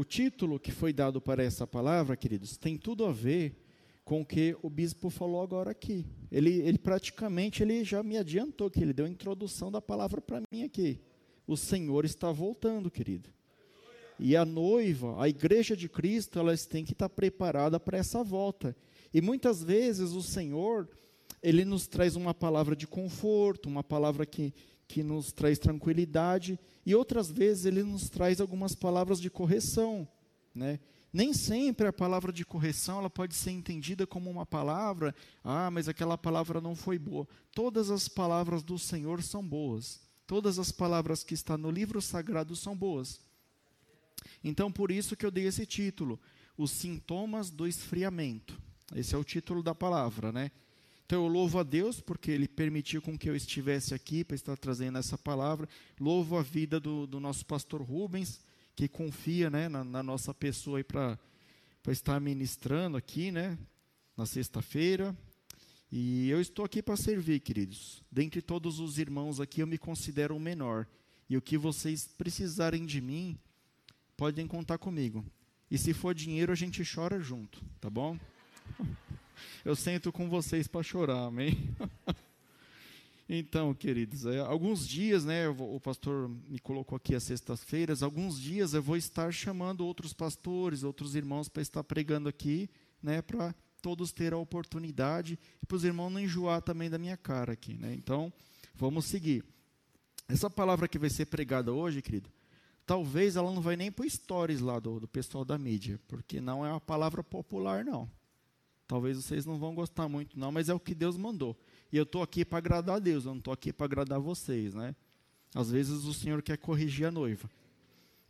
O título que foi dado para essa palavra, queridos, tem tudo a ver com o que o bispo falou agora aqui. Ele já me adiantou, que ele deu a introdução da palavra para mim aqui. O Senhor está voltando, querido. E a noiva, a igreja de Cristo, elas têm que estar preparada para essa volta. E muitas vezes o Senhor, ele nos traz uma palavra de conforto, uma palavra que nos traz tranquilidade, e outras vezes ele nos traz algumas palavras de correção, né? Nem sempre a palavra de correção ela pode ser entendida como uma palavra, mas aquela palavra não foi boa. Todas as palavras do Senhor são boas. Todas as palavras que estão no livro sagrado são boas. Então, por isso que eu dei esse título, Os Sintomas do Esfriamento. Esse é o título da palavra, né? Então, eu louvo a Deus, porque Ele permitiu com que eu estivesse aqui para estar trazendo essa palavra. Louvo a vida do nosso pastor Rubens, que confia, né, na nossa pessoa para estar ministrando aqui, né, na sexta-feira. E eu estou aqui para servir, queridos. Dentre todos os irmãos aqui, eu me considero o menor. E o que vocês precisarem de mim, podem contar comigo. E se for dinheiro, a gente chora junto, tá bom? Eu sento com vocês para chorar, amém? Então, queridos, alguns dias, né, o pastor me colocou aqui às sextas-feiras, alguns dias eu vou estar chamando outros pastores, outros irmãos para estar pregando aqui, né, para todos terem a oportunidade, e para os irmãos não enjoar também da minha cara aqui, né? Então, vamos seguir. Essa palavra que vai ser pregada hoje, querido, talvez ela não vai nem para stories lá do pessoal da mídia, porque não é uma palavra popular, não. Talvez vocês não vão gostar muito, não, mas é o que Deus mandou. E eu estou aqui para agradar a Deus, eu não estou aqui para agradar vocês, né? Às vezes o Senhor quer corrigir a noiva.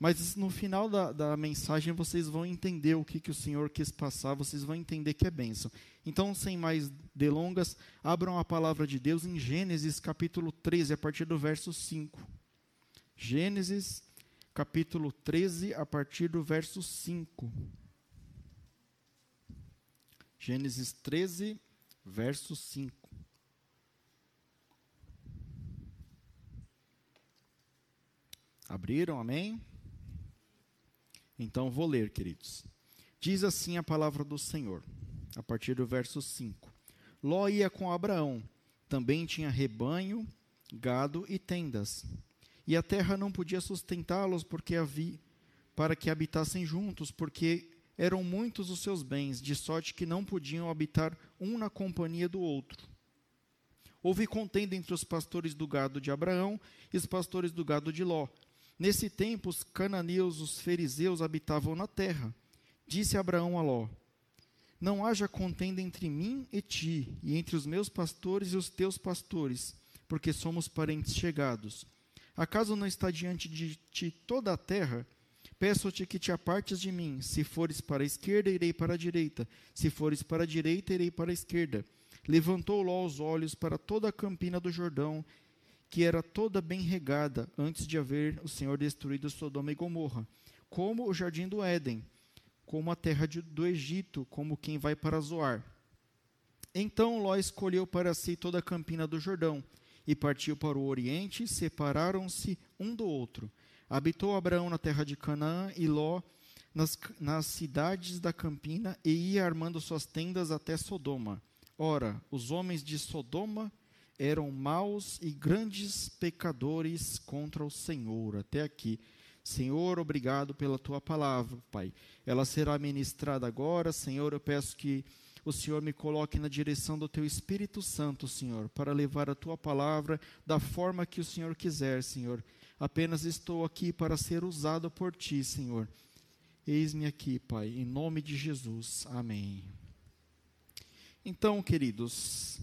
Mas no final da mensagem vocês vão entender o que o Senhor quis passar, vocês vão entender que é bênção. Então, sem mais delongas, abram a palavra de Deus em Gênesis capítulo 13, a partir do verso 5. Gênesis capítulo 13, a partir do verso 5. Gênesis 13, verso 5. Abriram, amém? Então vou ler, queridos. Diz assim a palavra do Senhor, a partir do verso 5. Ló ia com Abraão, também tinha rebanho, gado e tendas. E a terra não podia sustentá-los para que habitassem juntos, porque eram muitos os seus bens, de sorte que não podiam habitar um na companhia do outro. Houve contenda entre os pastores do gado de Abraão e os pastores do gado de Ló. Nesse tempo, os cananeus, os fariseus, habitavam na terra. Disse Abraão a Ló: não haja contenda entre mim e ti, e entre os meus pastores e os teus pastores, porque somos parentes chegados. Acaso não está diante de ti toda a terra? Peço-te que te apartes de mim. Se fores para a esquerda, irei para a direita. Se fores para a direita, irei para a esquerda. Levantou Ló os olhos para toda a campina do Jordão, que era toda bem regada, antes de haver o Senhor destruído Sodoma e Gomorra, como o jardim do Éden, como a terra do Egito, como quem vai para Zoar. Então Ló escolheu para si toda a campina do Jordão, e partiu para o Oriente, e separaram-se um do outro. Habitou Abraão na terra de Canaã e Ló nas cidades da campina, e ia armando suas tendas até Sodoma. Ora, os homens de Sodoma eram maus e grandes pecadores contra o Senhor. Até aqui. Senhor, obrigado pela tua palavra, Pai. Ela será ministrada agora. Senhor, eu peço que o Senhor me coloque na direção do teu Espírito Santo, Senhor, para levar a tua palavra da forma que o Senhor quiser, Senhor. Apenas estou aqui para ser usado por Ti, Senhor. Eis-me aqui, Pai, em nome de Jesus. Amém. Então, queridos,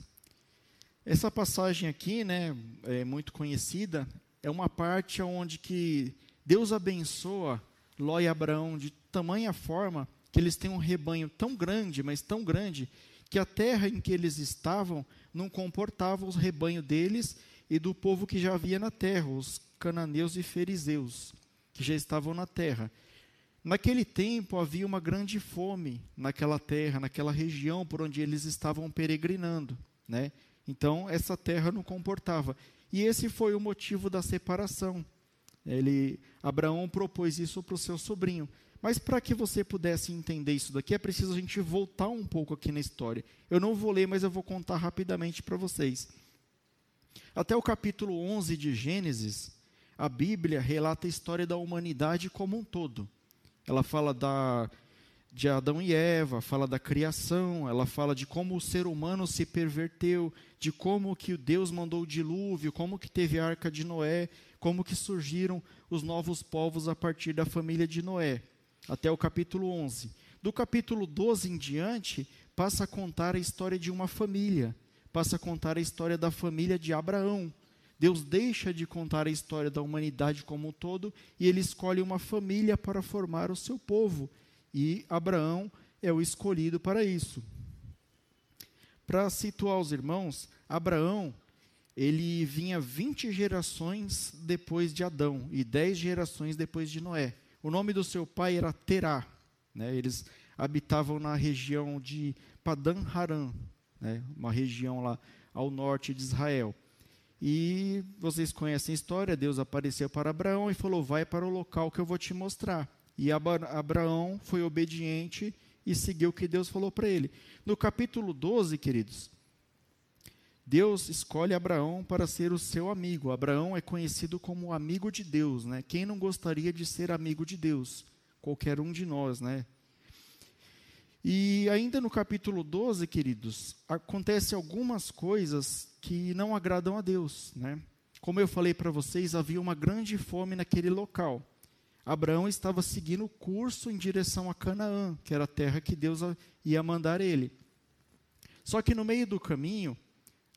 essa passagem aqui, né, é muito conhecida, é uma parte onde que Deus abençoa Ló e Abraão de tamanha forma que eles têm um rebanho tão grande, mas tão grande, que a terra em que eles estavam não comportava o rebanho deles e do povo que já havia na terra, os cananeus e fariseus, que já estavam na terra. Naquele tempo havia uma grande fome naquela terra, naquela região por onde eles estavam peregrinando, né? Então, essa terra não comportava. E esse foi o motivo da separação. Abraão propôs isso para o seu sobrinho. Mas para que você pudesse entender isso daqui, é preciso a gente voltar um pouco aqui na história. Eu não vou ler, mas eu vou contar rapidamente para vocês. Até o capítulo 11 de Gênesis, a Bíblia relata a história da humanidade como um todo. Ela fala de Adão e Eva, fala da criação, ela fala de como o ser humano se perverteu, de como que Deus mandou o dilúvio, como que teve a arca de Noé, como que surgiram os novos povos a partir da família de Noé, até o capítulo 11. Do capítulo 12 em diante, passa a contar a história de uma família, passa a contar a história da família de Abraão. Deus deixa de contar a história da humanidade como um todo e ele escolhe uma família para formar o seu povo. E Abraão é o escolhido para isso. Para situar os irmãos, Abraão, ele vinha 20 gerações depois de Adão e 10 gerações depois de Noé. O nome do seu pai era Terá, né? Eles habitavam na região de Padã-Harã, né? Uma região lá ao norte de Israel. E vocês conhecem a história, Deus apareceu para Abraão e falou, vai para o local que eu vou te mostrar. E Abraão foi obediente e seguiu o que Deus falou para ele. No capítulo 12, queridos, Deus escolhe Abraão para ser o seu amigo. Abraão é conhecido como amigo de Deus, né? Quem não gostaria de ser amigo de Deus? Qualquer um de nós, né? E ainda no capítulo 12, queridos, acontecem algumas coisas que não agradam a Deus, né? Como eu falei para vocês, havia uma grande fome naquele local. Abraão estava seguindo o curso em direção a Canaã, que era a terra que Deus ia mandar ele. Só que no meio do caminho,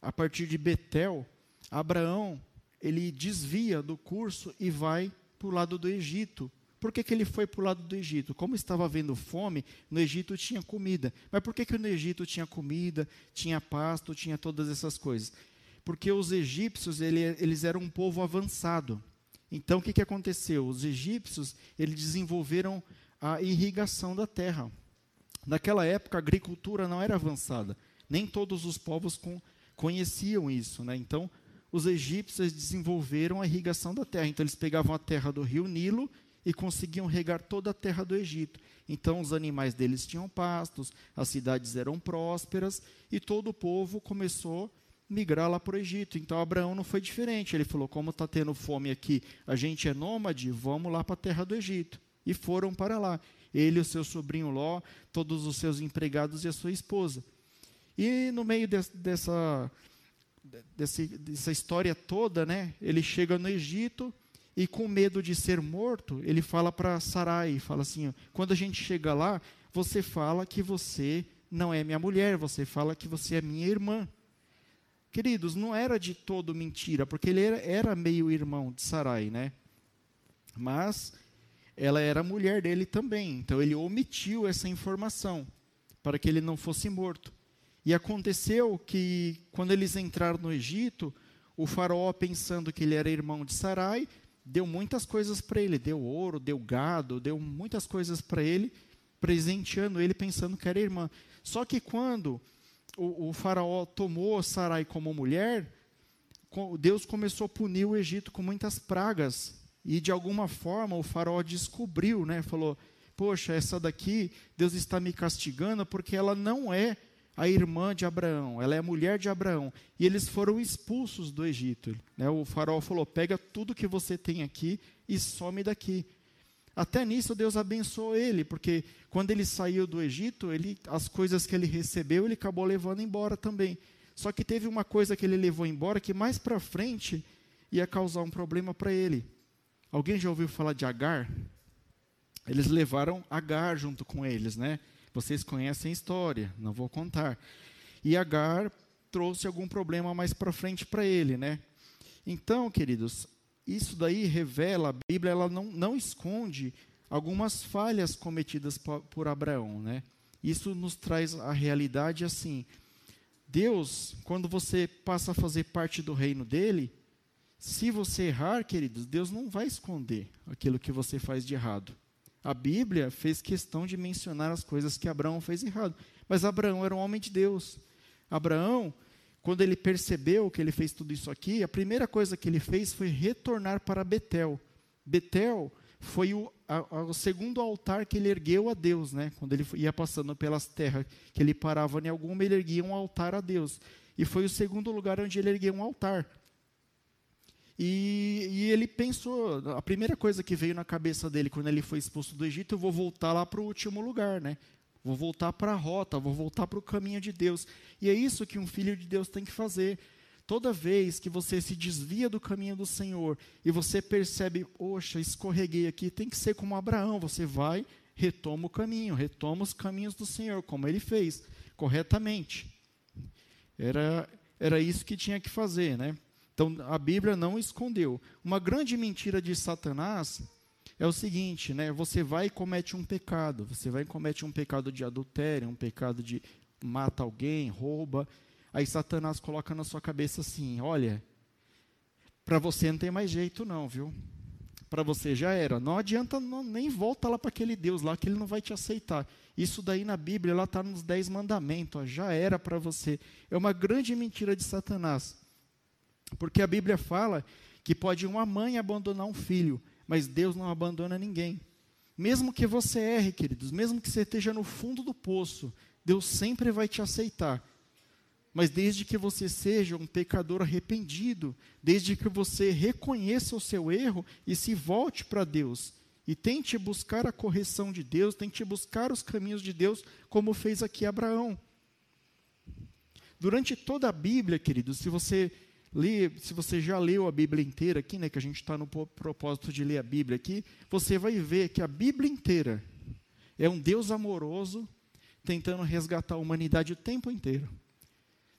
a partir de Betel, Abraão, ele desvia do curso e vai para o lado do Egito. Por que ele foi para o lado do Egito? Como estava havendo fome, no Egito tinha comida. Mas por que no Egito tinha comida, tinha pasto, tinha todas essas coisas? Porque os egípcios, eles eram um povo avançado. Então, o que aconteceu? Os egípcios, eles desenvolveram a irrigação da terra. Naquela época, a agricultura não era avançada. Nem todos os povos conheciam isso, né? Então, os egípcios desenvolveram a irrigação da terra. Então, eles pegavam a terra do rio Nilo e conseguiam regar toda a terra do Egito. Então, os animais deles tinham pastos, as cidades eram prósperas, e todo o povo começou migrar lá para o Egito. Então, Abraão não foi diferente. Ele falou, como está tendo fome aqui, a gente é nômade, vamos lá para a terra do Egito. E foram para lá. Ele, o seu sobrinho Ló, todos os seus empregados e a sua esposa. E no meio dessa história toda, né, ele chega no Egito e com medo de ser morto, ele fala para Sarai, fala assim, ó, quando a gente chega lá, você fala que você não é minha mulher, você fala que você é minha irmã. Queridos, não era de todo mentira, porque ele era meio irmão de Sarai, né? Mas ela era mulher dele também, então ele omitiu essa informação, para que ele não fosse morto. E aconteceu que, quando eles entraram no Egito, o faraó, pensando que ele era irmão de Sarai, deu muitas coisas para ele, deu ouro, deu gado, deu muitas coisas para ele, presenteando ele, pensando que era irmã. Só que quando o faraó tomou Sarai como mulher, Deus começou a punir o Egito com muitas pragas, e de alguma forma o faraó descobriu, né? Falou, poxa, essa daqui, Deus está me castigando porque ela não é a irmã de Abraão, ela é a mulher de Abraão, e eles foram expulsos do Egito, né? O faraó falou, pega tudo que você tem aqui e some daqui. Até nisso Deus abençoou ele, porque quando ele saiu do Egito, as coisas que ele recebeu, ele acabou levando embora também. Só que teve uma coisa que ele levou embora, que mais para frente ia causar um problema para ele. Alguém já ouviu falar de Agar? Eles levaram Agar junto com eles, né? Vocês conhecem a história, não vou contar. E Agar trouxe algum problema mais para frente para ele, né? Então, queridos, isso daí revela, a Bíblia ela não esconde algumas falhas cometidas por Abraão, né? Isso nos traz a realidade assim, Deus, quando você passa a fazer parte do reino dele, se você errar, queridos, Deus não vai esconder aquilo que você faz de errado. A Bíblia fez questão de mencionar as coisas que Abraão fez errado, mas Abraão era um homem de Deus. Abraão, quando ele percebeu que ele fez tudo isso aqui, a primeira coisa que ele fez foi retornar para Betel. Betel foi o segundo altar que ele ergueu a Deus, né? Quando ele ia passando pelas terras que ele parava em alguma, ele erguia um altar a Deus. E foi o segundo lugar onde ele ergueu um altar. E ele pensou, a primeira coisa que veio na cabeça dele quando ele foi expulso do Egito, eu vou voltar lá para o último lugar, né? Vou voltar para a rota, vou voltar para o caminho de Deus. E é isso que um filho de Deus tem que fazer. Toda vez que você se desvia do caminho do Senhor e você percebe, poxa, escorreguei aqui, tem que ser como Abraão, você vai, retoma o caminho, retoma os caminhos do Senhor, como ele fez, corretamente. Era isso que tinha que fazer, né? Então, a Bíblia não escondeu. Uma grande mentira de Satanás é o seguinte, né? Você vai e comete um pecado. Você vai e comete um pecado de adultério, um pecado de mata alguém, rouba. Aí Satanás coloca na sua cabeça assim, olha, para você não tem mais jeito não, viu? Para você já era. Não adianta, nem volta lá para aquele Deus lá, que ele não vai te aceitar. Isso daí na Bíblia, lá está nos 10 mandamentos, ó, já era para você. É uma grande mentira de Satanás. Porque a Bíblia fala que pode uma mãe abandonar um filho, mas Deus não abandona ninguém. Mesmo que você erre, queridos, mesmo que você esteja no fundo do poço, Deus sempre vai te aceitar. Mas desde que você seja um pecador arrependido, desde que você reconheça o seu erro e se volte para Deus, e tente buscar a correção de Deus, tente buscar os caminhos de Deus, como fez aqui Abraão. Durante toda a Bíblia, queridos, se você já leu a Bíblia inteira aqui, né, que a gente está no propósito de ler a Bíblia aqui, você vai ver que a Bíblia inteira é um Deus amoroso tentando resgatar a humanidade o tempo inteiro.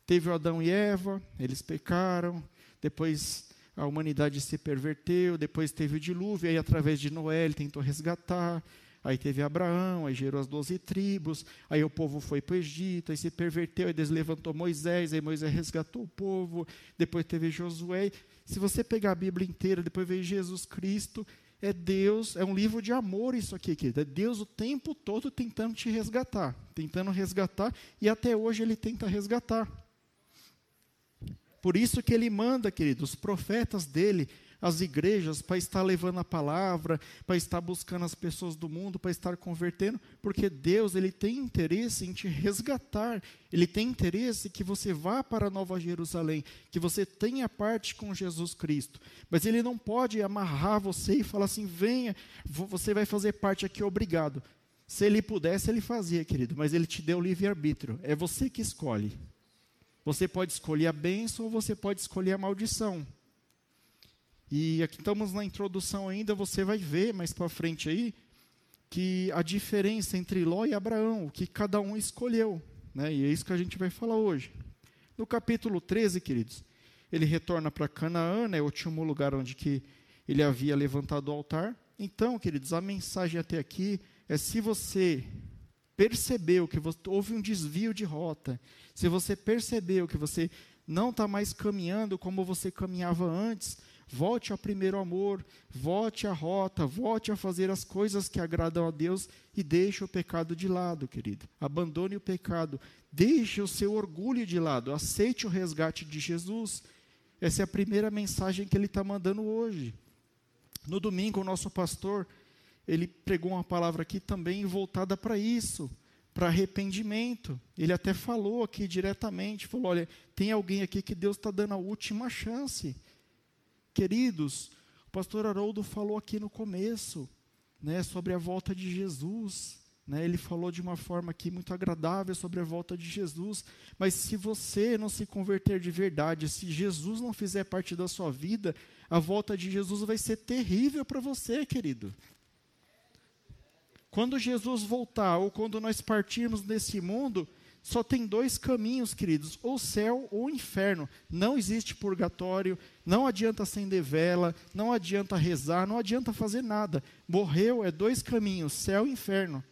Teve Adão e Eva, eles pecaram, depois a humanidade se perverteu, depois teve o dilúvio, aí através de Noé ele tentou resgatar, aí teve Abraão, aí gerou as 12 tribos, aí o povo foi para o Egito, aí se perverteu, aí Deus levantou Moisés, aí Moisés resgatou o povo, depois teve Josué. Se você pegar a Bíblia inteira, depois veio Jesus Cristo, é Deus, é um livro de amor isso aqui, querido. É Deus o tempo todo tentando te resgatar, tentando resgatar, e até hoje ele tenta resgatar. Por isso que ele manda, queridos, os profetas dele, as igrejas, para estar levando a palavra, para estar buscando as pessoas do mundo, para estar convertendo, porque Deus, ele tem interesse em te resgatar, ele tem interesse que você vá para a Nova Jerusalém, que você tenha parte com Jesus Cristo, mas ele não pode amarrar você e falar assim, venha, você vai fazer parte aqui, obrigado. Se ele pudesse, ele fazia, querido, mas ele te deu livre-arbítrio, é você que escolhe. Você pode escolher a bênção ou você pode escolher a maldição. E aqui estamos na introdução ainda, você vai ver mais para frente aí, que a diferença entre Ló e Abraão, o que cada um escolheu, né? E é isso que a gente vai falar hoje. No capítulo 13, queridos, ele retorna para Canaã, né, o último lugar onde que ele havia levantado o altar. Então, queridos, a mensagem até aqui é se você percebeu que houve um desvio de rota, se você percebeu que você não está mais caminhando como você caminhava antes, volte ao primeiro amor, volte à rota, volte a fazer as coisas que agradam a Deus e deixe o pecado de lado, querido. Abandone o pecado, deixe o seu orgulho de lado, aceite o resgate de Jesus. Essa é a primeira mensagem que ele está mandando hoje. No domingo, o nosso pastor, ele pregou uma palavra aqui também voltada para isso, para arrependimento. Ele até falou aqui diretamente, falou, olha, tem alguém aqui que Deus está dando a última chance. Queridos, o pastor Haroldo falou aqui no começo, né, sobre a volta de Jesus. Né, ele falou de uma forma aqui muito agradável sobre a volta de Jesus. Mas se você não se converter de verdade, se Jesus não fizer parte da sua vida, a volta de Jesus vai ser terrível para você, querido. Quando Jesus voltar, ou quando nós partirmos desse mundo, só tem 2 caminhos, queridos, ou céu ou inferno. Não existe purgatório, não adianta acender vela, não adianta rezar, não adianta fazer nada. Morreu, é 2 caminhos, céu e inferno.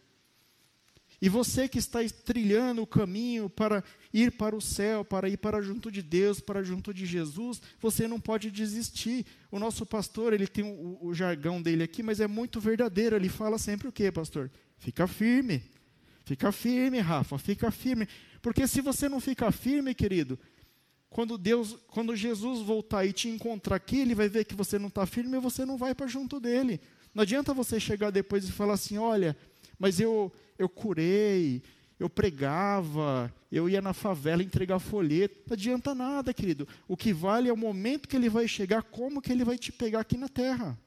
E você que está trilhando o caminho para ir para o céu, para ir para junto de Deus, para junto de Jesus, você não pode desistir. O nosso pastor, ele tem o jargão dele aqui, mas é muito verdadeiro. Ele fala sempre o quê, pastor? Fica firme, Rafa, fica firme. Porque se você não fica firme, querido, Quando Jesus voltar e te encontrar aqui, ele vai ver que você não está firme e você não vai para junto dele. Não adianta você chegar depois e falar assim, olha, mas eu curei, eu pregava, eu ia na favela entregar folheto. Não adianta nada, querido. O que vale é o momento que ele vai chegar, como que ele vai te pegar aqui na terra.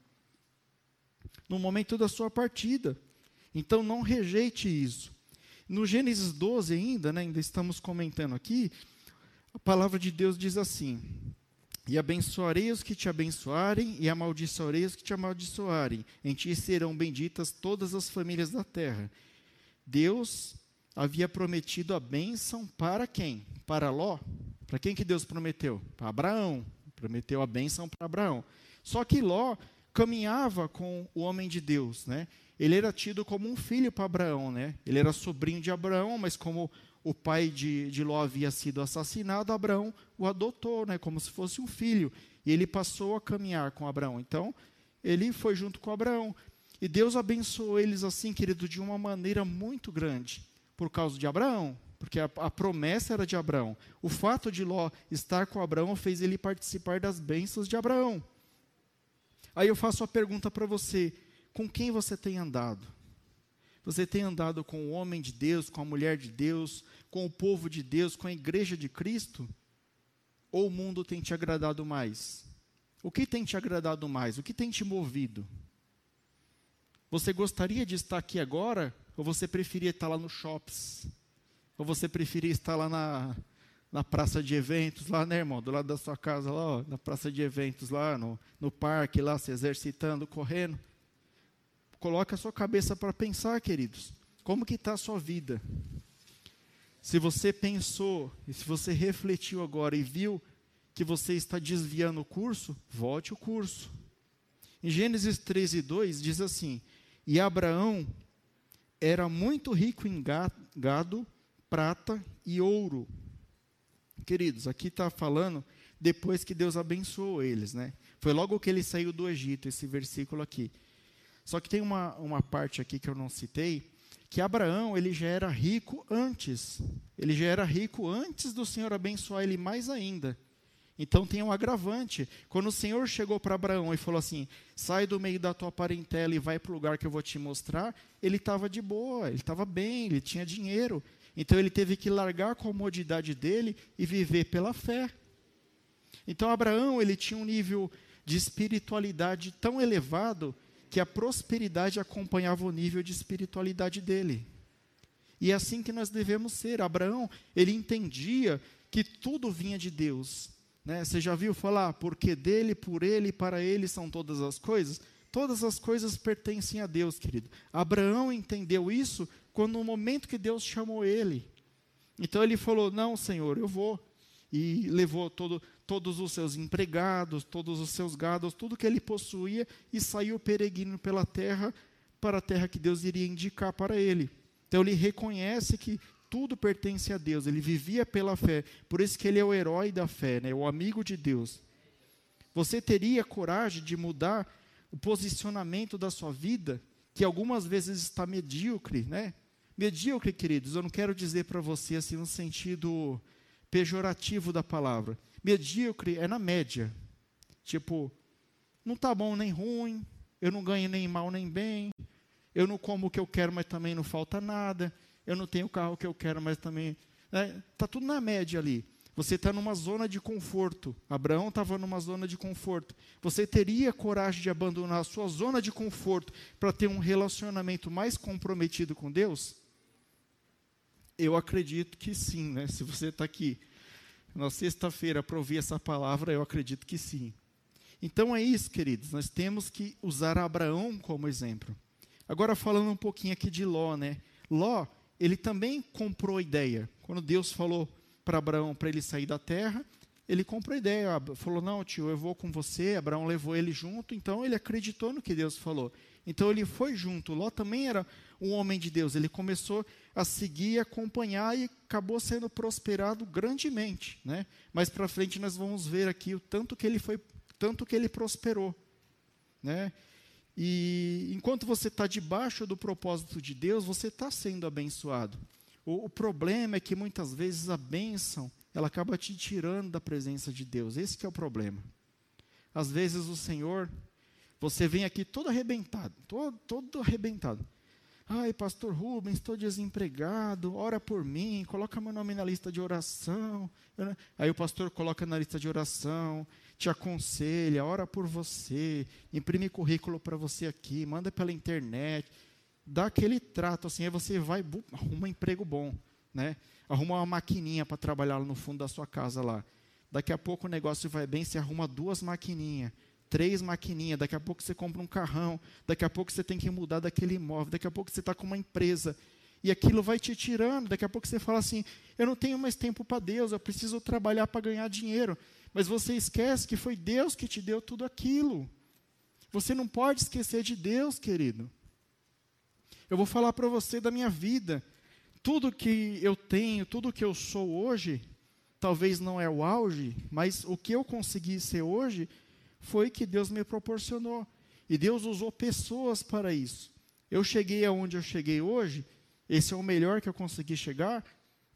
No momento da sua partida. Então, não rejeite isso. No Gênesis 12 ainda, né, ainda estamos comentando aqui, a palavra de Deus diz assim, e abençoarei os que te abençoarem, e amaldiçoarei os que te amaldiçoarem. Em ti serão benditas todas as famílias da terra. Deus havia prometido a bênção para quem? Para Ló. Para quem que Deus prometeu? Para Abraão. Prometeu a bênção para Abraão. Só que Ló caminhava com o homem de Deus, né? Ele era tido como um filho para Abraão, né? Ele era sobrinho de Abraão, mas como o pai de Ló havia sido assassinado, Abraão o adotou, né? Como se fosse um filho. E ele passou a caminhar com Abraão. Então, ele foi junto com Abraão. E Deus abençoou eles assim, querido, de uma maneira muito grande. Por causa de Abraão, porque a promessa era de Abraão. O fato de Ló estar com Abraão fez ele participar das bênçãos de Abraão. Aí eu faço a pergunta para você, com quem você tem andado? Você tem andado com o homem de Deus, com a mulher de Deus, com o povo de Deus, com a igreja de Cristo? Ou o mundo tem te agradado mais? O que tem te agradado mais? O que tem te movido? Você gostaria de estar aqui agora? Ou você preferia estar lá no Shops? Ou você preferia estar lá na praça de eventos, lá, né, irmão? Do lado da sua casa, lá, ó, na praça de eventos, lá no parque, lá, se exercitando, correndo. Coloca a sua cabeça para pensar, queridos. Como que está a sua vida? Se você pensou, e se você refletiu agora e viu que você está desviando o curso, volte o curso. Em Gênesis 13:2 diz assim, e Abraão era muito rico em gado, prata e ouro. Queridos, aqui está falando depois que Deus abençoou eles, né? Foi logo que ele saiu do Egito, esse versículo aqui. Só que tem uma parte aqui que eu não citei, que Abraão, ele já era rico antes. Ele já era rico antes do Senhor abençoar ele mais ainda. Então tem um agravante. Quando o Senhor chegou para Abraão e falou assim, sai do meio da tua parentela e vai para o lugar que eu vou te mostrar, ele estava de boa, ele estava bem, ele tinha dinheiro. Então ele teve que largar a comodidade dele e viver pela fé. Então Abraão, ele tinha um nível de espiritualidade tão elevado que a prosperidade acompanhava o nível de espiritualidade dele. E é assim que nós devemos ser. Abraão, ele entendia que tudo vinha de Deus. Né? Você já viu falar, porque dele, por ele e para ele são todas as coisas? Todas as coisas pertencem a Deus, querido. Abraão entendeu isso quando no momento que Deus chamou ele. Então ele falou, não, Senhor, eu vou. E levou todos os seus empregados, todos os seus gados, tudo que ele possuía, e saiu peregrino pela terra, para a terra que Deus iria indicar para ele. Então ele reconhece que tudo pertence a Deus, ele vivia pela fé, por isso que ele é o herói da fé, né? O amigo de Deus. Você teria coragem de mudar o posicionamento da sua vida, que algumas vezes está medíocre, né? Medíocre, queridos, eu não quero dizer para você assim no sentido pejorativo da palavra. Medíocre é na média, tipo, não está bom nem ruim, eu não ganho nem mal nem bem, eu não como o que eu quero, mas também não falta nada, eu não tenho o carro que eu quero, mas também... Está tudo na média ali. Você está numa zona de conforto. Abraão estava numa zona de conforto. Você teria coragem de abandonar a sua zona de conforto para ter um relacionamento mais comprometido com Deus? Eu acredito que sim, né? Se você está aqui na sexta-feira para ouvir essa palavra, eu acredito que sim. Então é isso, queridos. Nós temos que usar Abraão como exemplo. Agora falando um pouquinho aqui de Ló, né? Ló, ele também comprou a ideia. Quando Deus falou para Abraão para ele sair da terra, ele comprou a ideia. Falou, não, tio, eu vou com você. Abraão levou ele junto, então ele acreditou no que Deus falou. Então ele foi junto. Ló também era um homem de Deus. Ele começou a seguir, acompanhar e acabou sendo prosperado grandemente, né? Mais para frente nós vamos ver aqui o tanto que ele foi, tanto que ele prosperou, né? E enquanto você está debaixo do propósito de Deus, você está sendo abençoado. O problema é que muitas vezes a bênção ela acaba te tirando da presença de Deus. Esse que é o problema. Às vezes o Senhor, você vem aqui todo arrebentado, todo arrebentado. Ai, pastor Rubens, estou desempregado, ora por mim, coloca meu nome na lista de oração. Aí o pastor coloca na lista de oração, te aconselha, ora por você, imprime currículo para você aqui, manda pela internet, dá aquele trato assim, aí você vai, arruma um emprego bom, né? Arruma uma maquininha para trabalhar lá no fundo da sua casa lá. Daqui a pouco o negócio vai bem, você arruma 2 maquininhas. 3 maquininhas, daqui a pouco você compra um carrão, daqui a pouco você tem que mudar daquele imóvel, daqui a pouco você está com uma empresa, e aquilo vai te tirando, daqui a pouco você fala assim, eu não tenho mais tempo para Deus, eu preciso trabalhar para ganhar dinheiro, mas você esquece que foi Deus que te deu tudo aquilo, você não pode esquecer de Deus, querido. Eu vou falar para você da minha vida, tudo que eu tenho, tudo que eu sou hoje, talvez não é o auge, mas o que eu consegui ser hoje, foi que Deus me proporcionou. E Deus usou pessoas para isso. Eu cheguei aonde eu cheguei hoje, esse é o melhor que eu consegui chegar,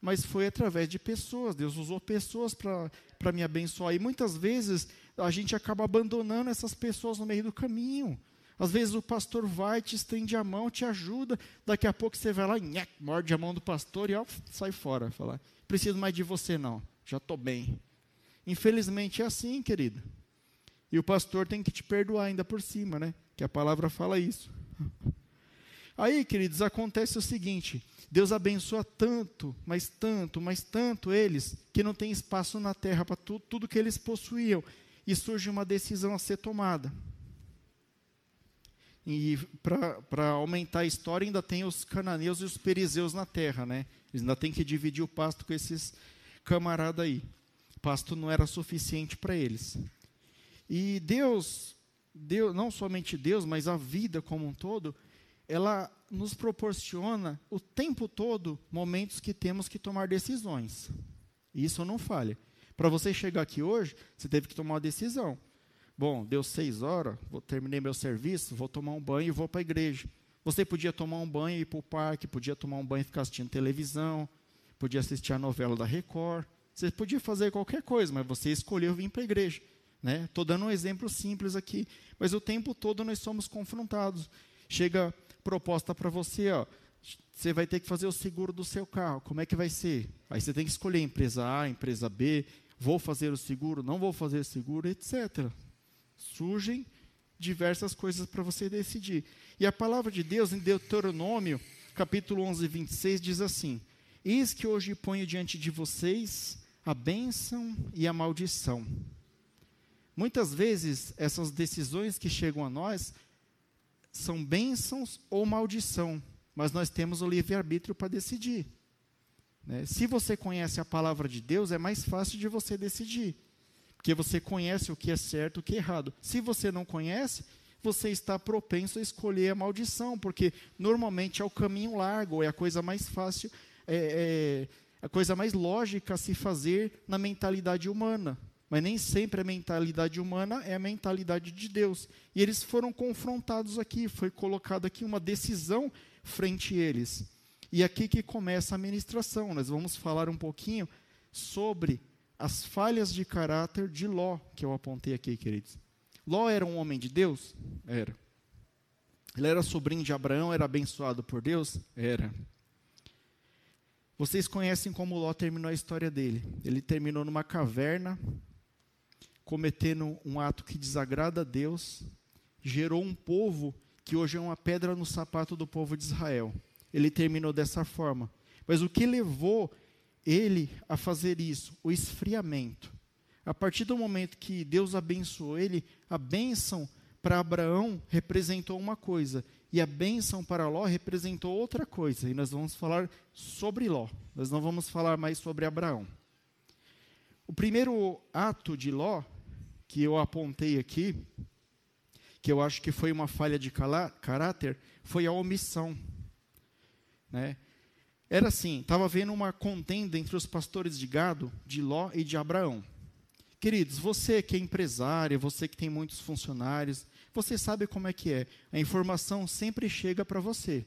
mas foi através de pessoas. Deus usou pessoas para me abençoar. E muitas vezes a gente acaba abandonando essas pessoas no meio do caminho. Às vezes o pastor vai, te estende a mão, te ajuda. Daqui a pouco você vai lá, nhec, morde a mão do pastor e ó, sai fora. Fala, preciso mais de você não, já estou bem. Infelizmente é assim, querido. E o pastor tem que te perdoar ainda por cima, né? Que a palavra fala isso. Aí, queridos, acontece o seguinte. Deus abençoa tanto, mas tanto, eles, que não tem espaço na terra para tudo que eles possuíam. E surge uma decisão a ser tomada. E para aumentar a história, ainda tem os cananeus e os perizeus na terra, né? Eles ainda têm que dividir o pasto com esses camaradas aí. O pasto não era suficiente para eles. E Deus, não somente Deus, mas a vida como um todo, ela nos proporciona o tempo todo momentos que temos que tomar decisões. E isso não falha. Para você chegar aqui hoje, você teve que tomar uma decisão. Bom, deu 6 horas, terminei meu serviço, vou tomar um banho e vou para a igreja. Você podia tomar um banho e ir para o parque, podia tomar um banho e ficar assistindo televisão, podia assistir a novela da Record. Você podia fazer qualquer coisa, mas você escolheu vir para a igreja. Estou dando um exemplo simples aqui, mas o tempo todo nós somos confrontados. Chega proposta para você, ó, você vai ter que fazer o seguro do seu carro, como é que vai ser? Aí você tem que escolher empresa A, empresa B, vou fazer o seguro, não vou fazer o seguro, etc. Surgem diversas coisas para você decidir. E a palavra de Deus, em Deuteronômio, capítulo 11, 26, diz assim, eis que hoje ponho diante de vocês a bênção e a maldição. Muitas vezes, essas decisões que chegam a nós são bênçãos ou maldição, mas nós temos o livre-arbítrio para decidir. Né? Se você conhece a palavra de Deus, é mais fácil de você decidir, porque você conhece o que é certo e o que é errado. Se você não conhece, você está propenso a escolher a maldição, porque normalmente é o caminho largo, é a coisa mais fácil, a coisa mais lógica a se fazer na mentalidade humana. Mas nem sempre a mentalidade humana é a mentalidade de Deus. E eles foram confrontados aqui, foi colocada aqui uma decisão frente a eles. E aqui que começa a ministração. Nós vamos falar um pouquinho sobre as falhas de caráter de Ló, que eu apontei aqui, queridos. Ló era um homem de Deus? Era. Ele era sobrinho de Abraão, era abençoado por Deus? Era. Vocês conhecem como Ló terminou a história dele. Ele terminou numa caverna, cometendo um ato que desagrada a Deus, gerou um povo que hoje é uma pedra no sapato do povo de Israel. Ele terminou dessa forma. Mas o que levou ele a fazer isso? O esfriamento. A partir do momento que Deus abençoou ele, a bênção para Abraão representou uma coisa, e a bênção para Ló representou outra coisa. E nós vamos falar sobre Ló, nós não vamos falar mais sobre Abraão. O primeiro ato de Ló, que eu apontei aqui, que eu acho que foi uma falha de caráter, foi a omissão. Né? Era assim, estava havendo uma contenda entre os pastores de gado, de Ló e de Abraão. Queridos, você que é empresário, você que tem muitos funcionários, você sabe como é que é. A informação sempre chega para você,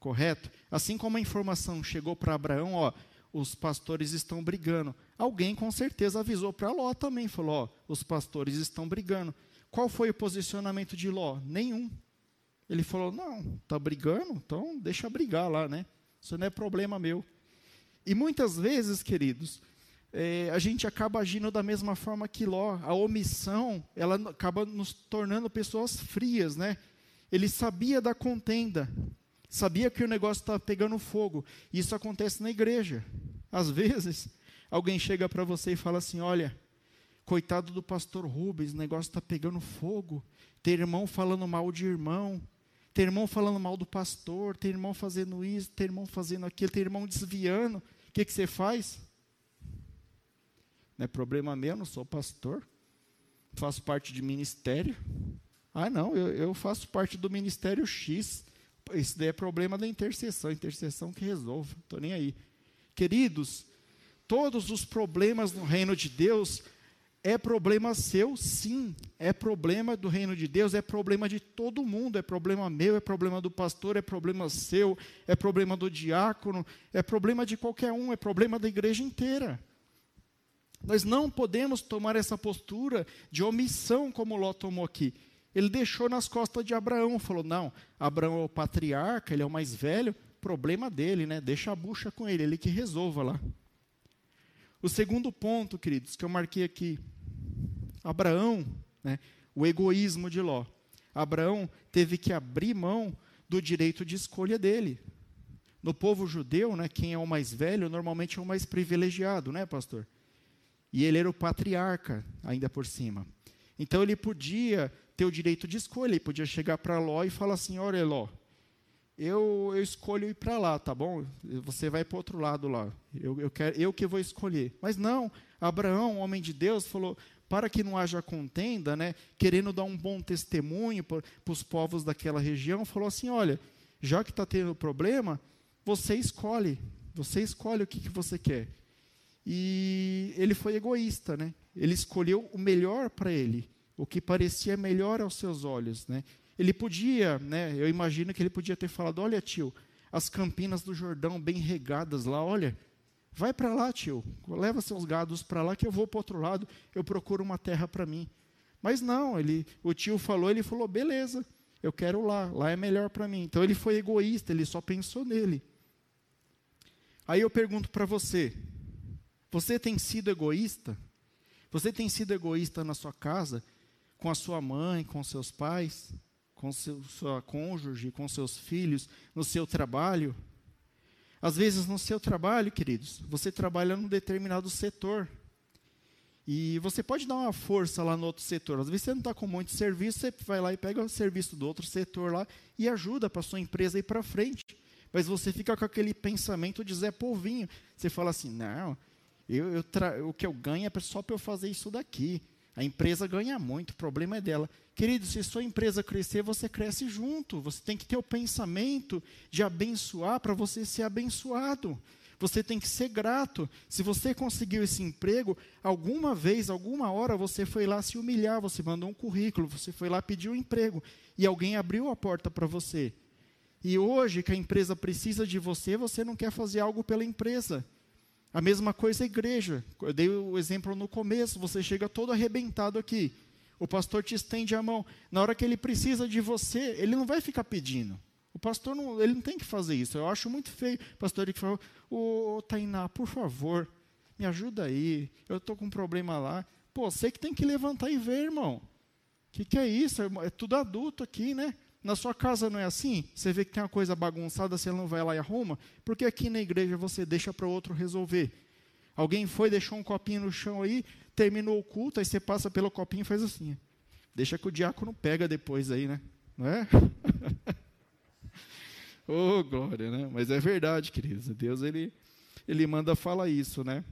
correto? Assim como a informação chegou para Abraão, ó, os pastores estão brigando. Alguém com certeza avisou para Ló também, falou, ó, os pastores estão brigando. Qual foi o posicionamento de Ló? Nenhum. Ele falou, não, está brigando? Então deixa brigar lá, né? Isso não é problema meu. E muitas vezes, queridos, a gente acaba agindo da mesma forma que Ló. A omissão, ela acaba nos tornando pessoas frias, né? Ele sabia da contenda, sabia que o negócio estava pegando fogo. Isso acontece na igreja. Às vezes, alguém chega para você e fala assim, olha, coitado do pastor Rubens, o negócio está pegando fogo. Tem irmão falando mal de irmão. Tem irmão falando mal do pastor, tem irmão fazendo isso, tem irmão fazendo aquilo, tem irmão desviando. O que você faz? Não é problema meu, não sou pastor. Faço parte de ministério. Ah, não, eu faço parte do ministério X. Isso daí é problema da intercessão. Intercessão que resolve, não estou nem aí. Queridos, todos os problemas no reino de Deus... É problema seu, sim. É problema do reino de Deus, é problema de todo mundo. É problema meu, é problema do pastor, é problema seu, é problema do diácono, é problema de qualquer um, é problema da igreja inteira. Nós não podemos tomar essa postura de omissão como Ló tomou aqui. Ele deixou nas costas de Abraão, falou, não, Abraão é o patriarca, ele é o mais velho, problema dele, né? Deixa a bucha com ele, ele que resolva lá. O segundo ponto, queridos, que eu marquei aqui, Abraão, né, o egoísmo de Ló. Abraão teve que abrir mão do direito de escolha dele. No povo judeu, né, quem é o mais velho normalmente é o mais privilegiado, né, pastor? E ele era o patriarca, ainda por cima. Então ele podia ter o direito de escolha, ele podia chegar para Ló e falar assim, olha Ló, eu escolho ir para lá, tá bom? Você vai para o outro lado lá. Eu que vou escolher. Mas não, Abraão, homem de Deus, falou, para que não haja contenda, né, querendo dar um bom testemunho para os povos daquela região, falou assim, olha, já que está tendo problema, você escolhe o que você quer. E ele foi egoísta, né? Ele escolheu o melhor para ele, o que parecia melhor aos seus olhos, né? Ele podia, né, eu imagino que ele podia ter falado, olha tio, as campinas do Jordão bem regadas lá, olha, vai para lá tio, leva seus gados para lá que eu vou para o outro lado, eu procuro uma terra para mim. Mas não, o tio falou, beleza, eu quero lá é melhor para mim. Então ele foi egoísta, ele só pensou nele. Aí eu pergunto para você, você tem sido egoísta? Você tem sido egoísta na sua casa, com a sua mãe, com seus pais? Com sua cônjuge, com seus filhos, no seu trabalho. Às vezes, no seu trabalho, queridos, você trabalha num determinado setor. E você pode dar uma força lá no outro setor. Às vezes, você não está com muito serviço, você vai lá e pega o serviço do outro setor lá e ajuda para a sua empresa ir para frente. Mas você fica com aquele pensamento de Zé Polvinho. Você fala assim, não, o que eu ganho é só para eu fazer isso daqui. A empresa ganha muito, o problema é dela. Querido, se sua empresa crescer, você cresce junto. Você tem que ter o pensamento de abençoar para você ser abençoado. Você tem que ser grato. Se você conseguiu esse emprego, alguma vez, alguma hora, você foi lá se humilhar, você mandou um currículo, você foi lá pedir um emprego, e alguém abriu a porta para você. E hoje, que a empresa precisa de você, você não quer fazer algo pela empresa. A mesma coisa a igreja. Eu dei o exemplo no começo, você chega todo arrebentado aqui. O pastor te estende a mão. Na hora que ele precisa de você, ele não vai ficar pedindo. O pastor ele não tem que fazer isso. Eu acho muito feio. O pastor que falou, ô Tainá, por favor, me ajuda aí. Eu estou com um problema lá. Pô, você que tem que levantar e ver, irmão. Que é isso? É tudo adulto aqui, né? Na sua casa não é assim? Você vê que tem uma coisa bagunçada, você não vai lá e arruma? Porque aqui na igreja você deixa para o outro resolver. Alguém foi, deixou um copinho no chão aí, terminou o culto, aí você passa pelo copinho e faz assim. Deixa que o diácono pega depois aí, né? Não é? Oh, glória, né? Mas é verdade, queridos. Deus, ele manda falar isso, né?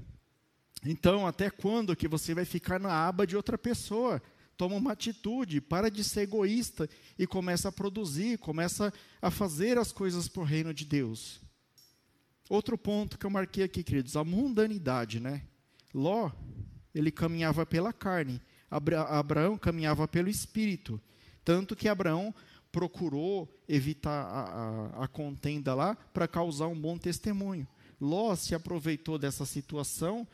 Então, até quando que você vai ficar na aba de outra pessoa? Toma uma atitude, para de ser egoísta e começa a produzir, começa a fazer as coisas para o reino de Deus. Outro ponto que eu marquei aqui, queridos, a mundanidade, né? Ló, ele caminhava pela carne, Abraão caminhava pelo espírito, tanto que Abraão procurou evitar a contenda lá para causar um bom testemunho. Ló se aproveitou dessa situação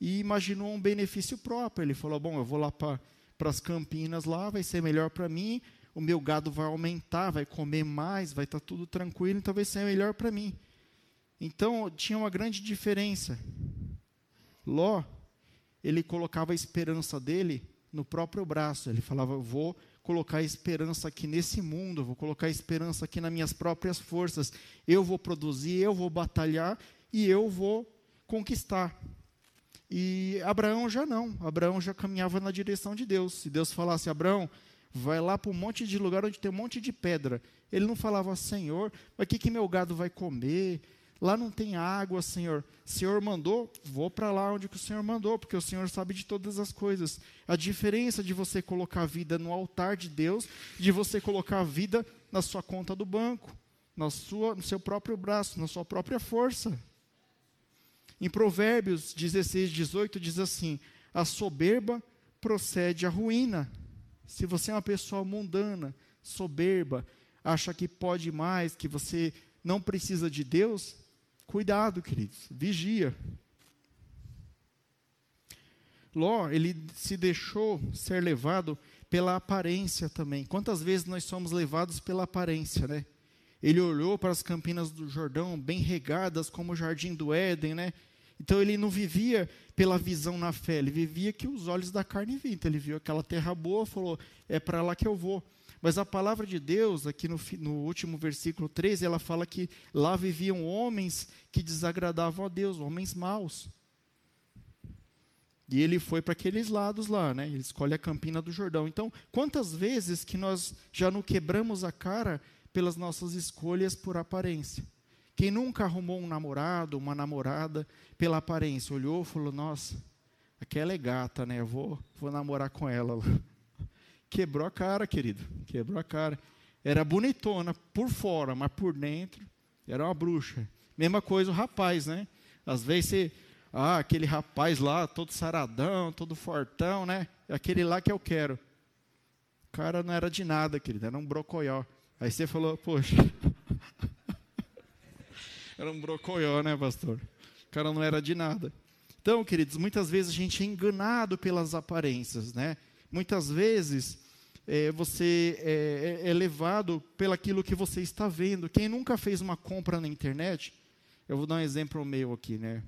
e imaginou um benefício próprio. Ele falou, bom, eu vou lá para as campinas, lá vai ser melhor para mim, o meu gado vai aumentar, vai comer mais, vai estar tudo tranquilo, então vai ser melhor para mim. Então, tinha uma grande diferença. Ló, ele colocava a esperança dele no próprio braço. Ele falava, eu vou colocar a esperança aqui nesse mundo, eu vou colocar a esperança aqui nas minhas próprias forças. Eu vou produzir, eu vou batalhar e eu vou conquistar. E Abraão já não. Abraão já caminhava na direção de Deus. Se Deus falasse, Abraão, vai lá para um monte de lugar onde tem um monte de pedra. Ele não falava, Senhor, mas o que meu gado vai comer? Lá não tem água, Senhor. O Senhor mandou, vou para lá onde que o Senhor mandou, porque o Senhor sabe de todas as coisas. A diferença de você colocar a vida no altar de Deus, de você colocar a vida na sua conta do banco, no seu próprio braço, na sua própria força. Em Provérbios 16, 18, diz assim, a soberba procede à ruína. Se você é uma pessoa mundana, soberba, acha que pode mais, que você não precisa de Deus, cuidado, queridos, vigia. Ló, ele se deixou ser levado pela aparência também. Quantas vezes nós somos levados pela aparência, né? Ele olhou para as campinas do Jordão, bem regadas, como o jardim do Éden, né? Então, ele não vivia pela visão na fé, ele vivia que os olhos da carne viam. Então, ele viu aquela terra boa, falou, é para lá que eu vou. Mas a palavra de Deus, aqui no último versículo 13, ela fala que lá viviam homens que desagradavam a Deus, homens maus. E ele foi para aqueles lados lá, né? Ele escolhe a campina do Jordão. Então, quantas vezes que nós já não quebramos a cara pelas nossas escolhas por aparência? Quem nunca arrumou um namorado, uma namorada, pela aparência? Olhou e falou, nossa, aquela é gata, né? Eu vou namorar com ela. Quebrou a cara, querido. Quebrou a cara. Era bonitona por fora, mas por dentro era uma bruxa. Mesma coisa o rapaz, né? Às vezes você... Ah, aquele rapaz lá, todo saradão, todo fortão, né? Aquele lá que eu quero. O cara não era de nada, querido. Era um brocoió. Aí você falou, poxa... Era um brocoió, né, pastor? O cara não era de nada. Então, queridos, muitas vezes a gente é enganado pelas aparências, né? Muitas vezes você é levado pelaquilo que você está vendo. Quem nunca fez uma compra na internet, eu vou dar um exemplo meu aqui, né?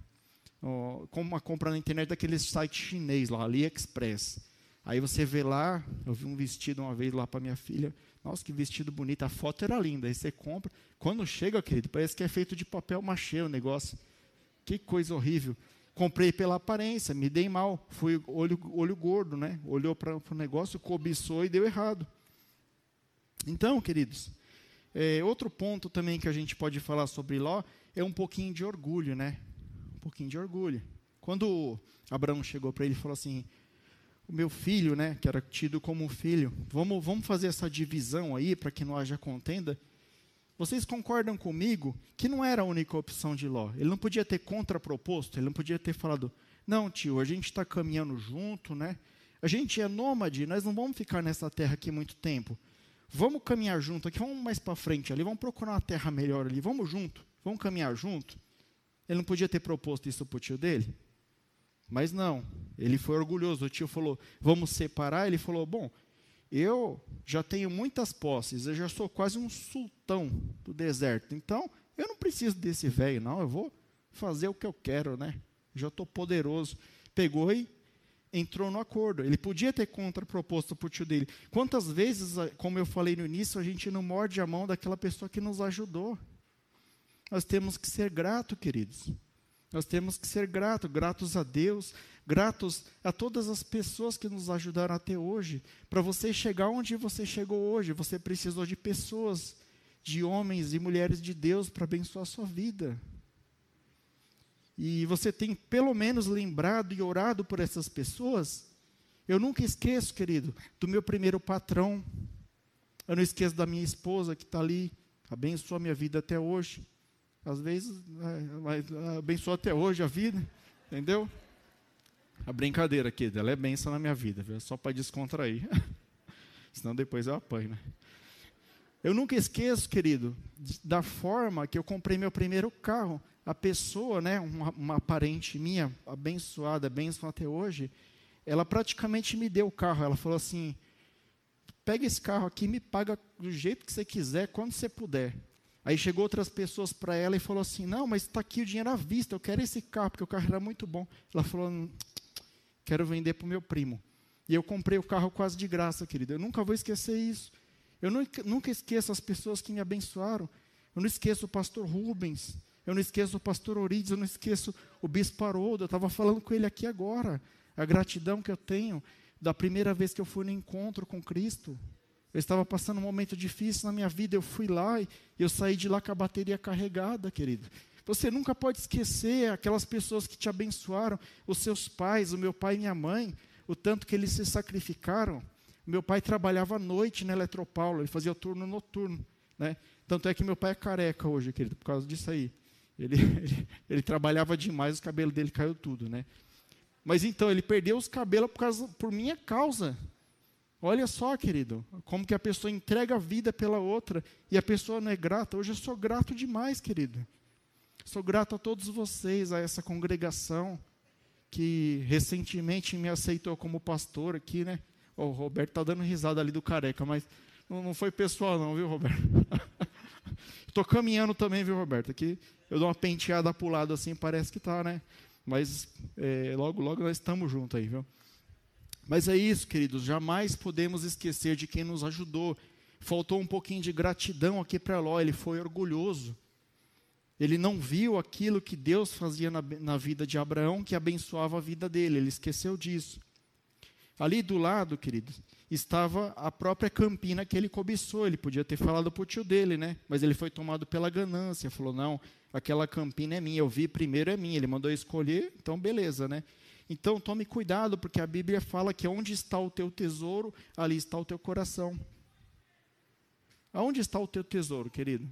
Como uma compra na internet daquele site chinês lá, AliExpress. Aí você vê lá, eu vi um vestido uma vez lá para minha filha, nossa, que vestido bonito, a foto era linda, aí você compra, quando chega, querido, parece que é feito de papel machê o negócio, que coisa horrível. Comprei pela aparência, me dei mal, fui olho gordo, né? Olhou para o negócio, cobiçou e deu errado. Então, queridos, outro ponto também que a gente pode falar sobre Ló é um pouquinho de orgulho, né? Um pouquinho de orgulho. Quando Abraão chegou para ele e falou assim, o meu filho, né, que era tido como filho, vamos fazer essa divisão aí para que não haja contenda. Vocês concordam comigo que não era a única opção de Ló? Ele não podia ter contraproposto, ele não podia ter falado, não, tio, a gente está caminhando junto, né? A gente é nômade, nós não vamos ficar nessa terra aqui muito tempo. Vamos caminhar junto aqui, vamos mais para frente ali, vamos procurar uma terra melhor ali, vamos junto, vamos caminhar junto. Ele não podia ter proposto isso para o tio dele? Mas não, ele foi orgulhoso, o tio falou, vamos separar, ele falou, bom, eu já tenho muitas posses, eu já sou quase um sultão do deserto, então eu não preciso desse velho não, eu vou fazer o que eu quero, né? Já estou poderoso. Pegou e entrou no acordo, ele podia ter contraproposto para o tio dele. Quantas vezes, como eu falei no início, a gente não morde a mão daquela pessoa que nos ajudou? Nós temos que ser gratos, queridos. Nós temos que ser gratos a Deus, gratos a todas as pessoas que nos ajudaram até hoje. Para você chegar onde você chegou hoje, você precisou de pessoas, de homens e mulheres de Deus para abençoar a sua vida. E você tem pelo menos lembrado e orado por essas pessoas. Eu nunca esqueço, querido, do meu primeiro patrão. Eu não esqueço da minha esposa que está ali, abençoa a minha vida até hoje. Às vezes, abençoa até hoje a vida, entendeu? A brincadeira aqui, ela é benção na minha vida, viu? Só para descontrair. Senão depois eu apanho, né? Eu nunca esqueço, querido, da forma que eu comprei meu primeiro carro. A pessoa, né, uma parente minha, abençoada, bênção até hoje, ela praticamente me deu o carro. Ela falou assim, pega esse carro aqui e me paga do jeito que você quiser, quando você puder. Aí chegou outras pessoas para ela e falou assim, não, mas está aqui o dinheiro à vista, eu quero esse carro, porque o carro era muito bom. Ela falou, quero vender para o meu primo. E eu comprei o carro quase de graça, querido. Eu nunca vou esquecer isso. Eu nunca esqueço as pessoas que me abençoaram. Eu não esqueço o pastor Rubens. Eu não esqueço o pastor Orides. Eu não esqueço o bispo Arouda. Eu estava falando com ele aqui agora. A gratidão que eu tenho da primeira vez que eu fui no encontro com Cristo. Eu estava passando um momento difícil na minha vida. Eu fui lá e eu saí de lá com a bateria carregada, querido. Você nunca pode esquecer aquelas pessoas que te abençoaram. Os seus pais, o meu pai e minha mãe. O tanto que eles se sacrificaram. Meu pai trabalhava à noite na Eletropaulo, ele fazia turno noturno, né? Tanto é que meu pai é careca hoje, querido, por causa disso aí. Ele trabalhava demais, o cabelo dele caiu tudo, né? Mas então, ele perdeu os cabelos por minha causa. Olha só, querido, como que a pessoa entrega a vida pela outra e a pessoa não é grata. Hoje eu sou grato demais, querido. Sou grato a todos vocês, a essa congregação que recentemente me aceitou como pastor aqui, né? O Roberto está dando risada ali do careca, mas não foi pessoal não, viu, Roberto? Estou caminhando também, viu, Roberto? Aqui eu dou uma penteada para o lado assim, parece que está, né? Mas logo, logo nós estamos juntos aí, viu? Mas é isso, queridos, jamais podemos esquecer de quem nos ajudou. Faltou um pouquinho de gratidão aqui para Ló, ele foi orgulhoso. Ele não viu aquilo que Deus fazia na vida de Abraão, que abençoava a vida dele, ele esqueceu disso. Ali do lado, queridos, estava a própria campina que ele cobiçou. Ele podia ter falado para o tio dele, né? Mas ele foi tomado pela ganância. Falou, não, aquela campina é minha, eu vi primeiro é minha. Ele mandou escolher, então beleza, né? Então tome cuidado, porque a Bíblia fala que onde está o teu tesouro, ali está o teu coração. Aonde está o teu tesouro, querido?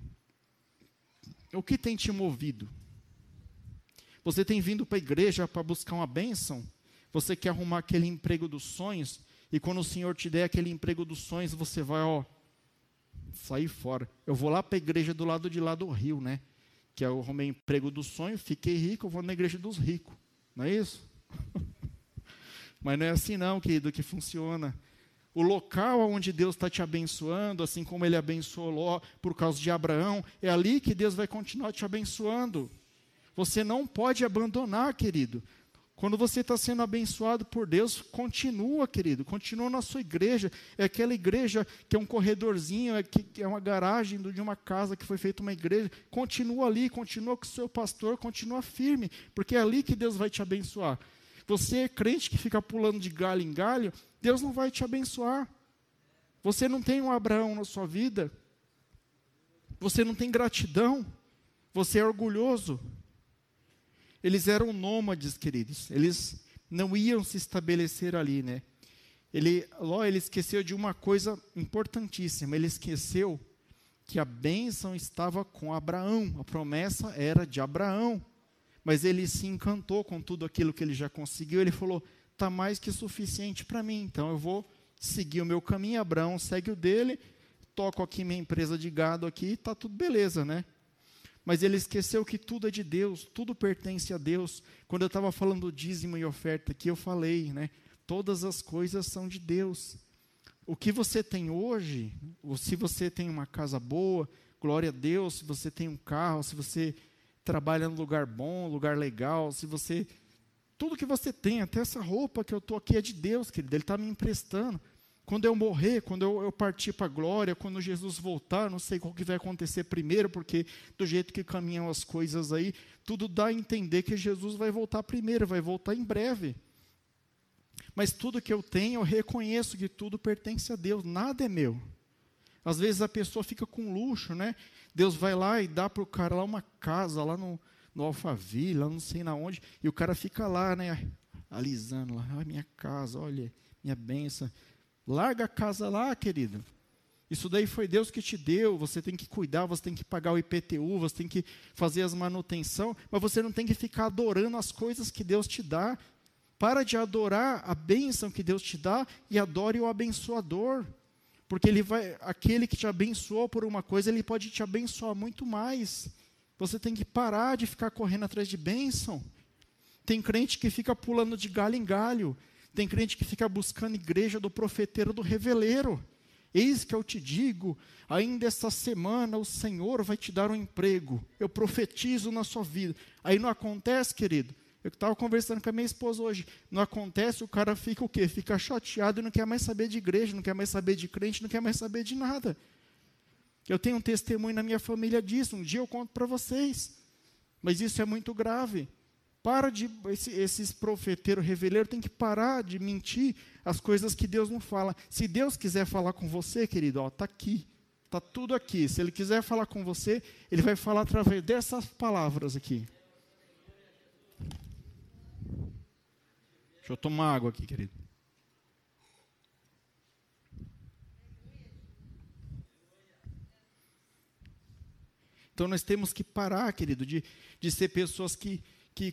O que tem te movido? Você tem vindo para a igreja para buscar uma bênção? Você quer arrumar aquele emprego dos sonhos, e quando o Senhor te der aquele emprego dos sonhos, você vai, sair fora. Eu vou lá para a igreja do lado de lá do rio, né? Que eu arrumei emprego do sonho, fiquei rico, eu vou na igreja dos ricos. Não é isso? Mas não é assim não, querido, que funciona. O local onde Deus está te abençoando, assim como Ele abençoou Ló por causa de Abraão, é ali que Deus vai continuar te abençoando. Você não pode abandonar, querido. Quando você está sendo abençoado por Deus, continua, querido, continua na sua igreja. É aquela igreja que é um corredorzinho, que é uma garagem de uma casa que foi feita uma igreja. Continua ali, continua com o seu pastor, continua firme, porque é ali que Deus vai te abençoar. Você é crente que fica pulando de galho em galho, Deus não vai te abençoar. Você não tem um Abraão na sua vida, você não tem gratidão, você é orgulhoso. Eles eram nômades, queridos. Eles não iam se estabelecer ali, né? Ló esqueceu de uma coisa importantíssima. Ele esqueceu que a bênção estava com Abraão. A promessa era de Abraão. Mas ele se encantou com tudo aquilo que ele já conseguiu. Ele falou, está mais que suficiente para mim. Então eu vou seguir o meu caminho. Abraão segue o dele. Toco aqui minha empresa de gado aqui. Está tudo beleza, né? Mas ele esqueceu que tudo é de Deus, tudo pertence a Deus. Quando eu estava falando do dízimo e oferta aqui, eu falei, né? Todas as coisas são de Deus. O que você tem hoje, ou se você tem uma casa boa, glória a Deus, se você tem um carro, se você trabalha num lugar bom, lugar legal, se você... Tudo que você tem, até essa roupa que eu estou aqui é de Deus, querido, Ele está me emprestando. Quando eu morrer, quando eu partir para a glória, quando Jesus voltar, não sei o que vai acontecer primeiro, porque do jeito que caminham as coisas aí, tudo dá a entender que Jesus vai voltar primeiro, vai voltar em breve. Mas tudo que eu tenho, eu reconheço que tudo pertence a Deus, nada é meu. Às vezes a pessoa fica com luxo, né? Deus vai lá e dá para o cara lá uma casa, lá no Alphaville, lá não sei na onde, e o cara fica lá, né? Alisando lá, minha casa, olha, minha bênção. Larga a casa lá, querido. Isso daí foi Deus que te deu, você tem que cuidar, você tem que pagar o IPTU, você tem que fazer as manutenções, mas você não tem que ficar adorando as coisas que Deus te dá. Para de adorar a bênção que Deus te dá e adore o abençoador. Porque ele vai, aquele que te abençoou por uma coisa, ele pode te abençoar muito mais. Você tem que parar de ficar correndo atrás de bênção. Tem crente que fica pulando de galho em galho. Tem crente que fica buscando igreja do profeteiro, do reveleiro. Eis que eu te digo, ainda esta semana o Senhor vai te dar um emprego. Eu profetizo na sua vida. Aí não acontece, querido. Eu estava conversando com a minha esposa hoje. Não acontece, o cara fica o quê? Fica chateado e não quer mais saber de igreja, não quer mais saber de crente, não quer mais saber de nada. Eu tenho um testemunho na minha família disso. Um dia eu conto para vocês. Mas isso é muito grave. Para de... Esses profeteiros, reveleiros, tem que parar de mentir as coisas que Deus não fala. Se Deus quiser falar com você, querido, ó, está aqui. Está tudo aqui. Se Ele quiser falar com você, Ele vai falar através dessas palavras aqui. Deixa eu tomar água aqui, querido. Então, nós temos que parar, querido, de ser pessoas que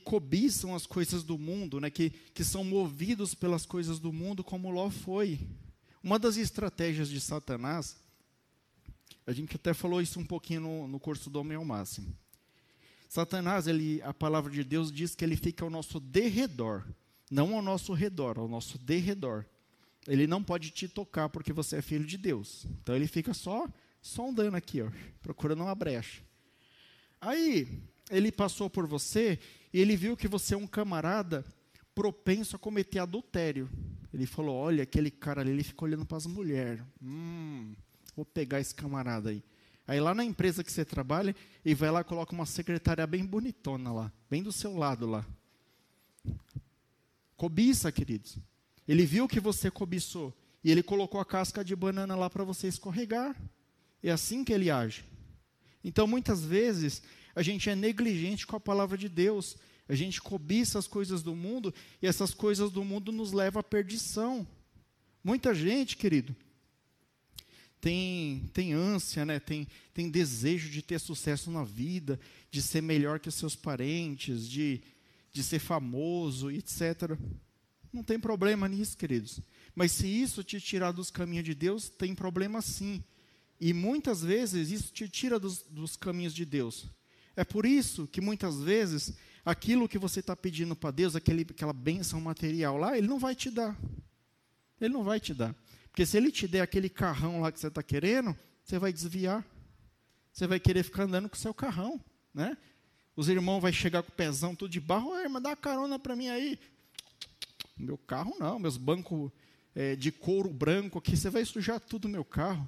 cobiçam as coisas do mundo, né? Que são movidos pelas coisas do mundo, como Ló foi. Uma das estratégias de Satanás, a gente até falou isso um pouquinho no curso do Homem ao Máximo. Satanás, a palavra de Deus diz que ele fica ao nosso derredor. Não ao nosso redor, ao nosso derredor. Ele não pode te tocar porque você é filho de Deus. Então ele fica só sondando aqui, ó, procurando uma brecha. Aí ele passou por você e ele viu que você é um camarada propenso a cometer adultério. Ele falou, olha, aquele cara ali, ele fica olhando para as mulheres. Vou pegar esse camarada aí. Aí lá na empresa que você trabalha, ele vai lá e coloca uma secretária bem bonitona lá, bem do seu lado lá. Cobiça, queridos. Ele viu que você cobiçou e ele colocou a casca de banana lá para você escorregar. É assim que ele age. Então, muitas vezes, a gente é negligente com a palavra de Deus. A gente cobiça as coisas do mundo e essas coisas do mundo nos levam à perdição. Muita gente, querido, tem ânsia, né? Tem desejo de ter sucesso na vida, de ser melhor que os seus parentes, de ser famoso, etc. Não tem problema nisso, queridos. Mas se isso te tirar dos caminhos de Deus, tem problema sim. E muitas vezes isso te tira dos caminhos de Deus. É por isso que muitas vezes aquilo que você está pedindo para Deus, aquela bênção material lá, Ele não vai te dar. Ele não vai te dar. Porque se Ele te der aquele carrão lá que você está querendo, você vai desviar. Você vai querer ficar andando com o seu carrão, né? Os irmãos vão chegar com o pezão tudo de barro. Ô, irmã, dá uma carona para mim aí. Meu carro não, meus bancos de couro branco aqui, você vai sujar tudo meu carro.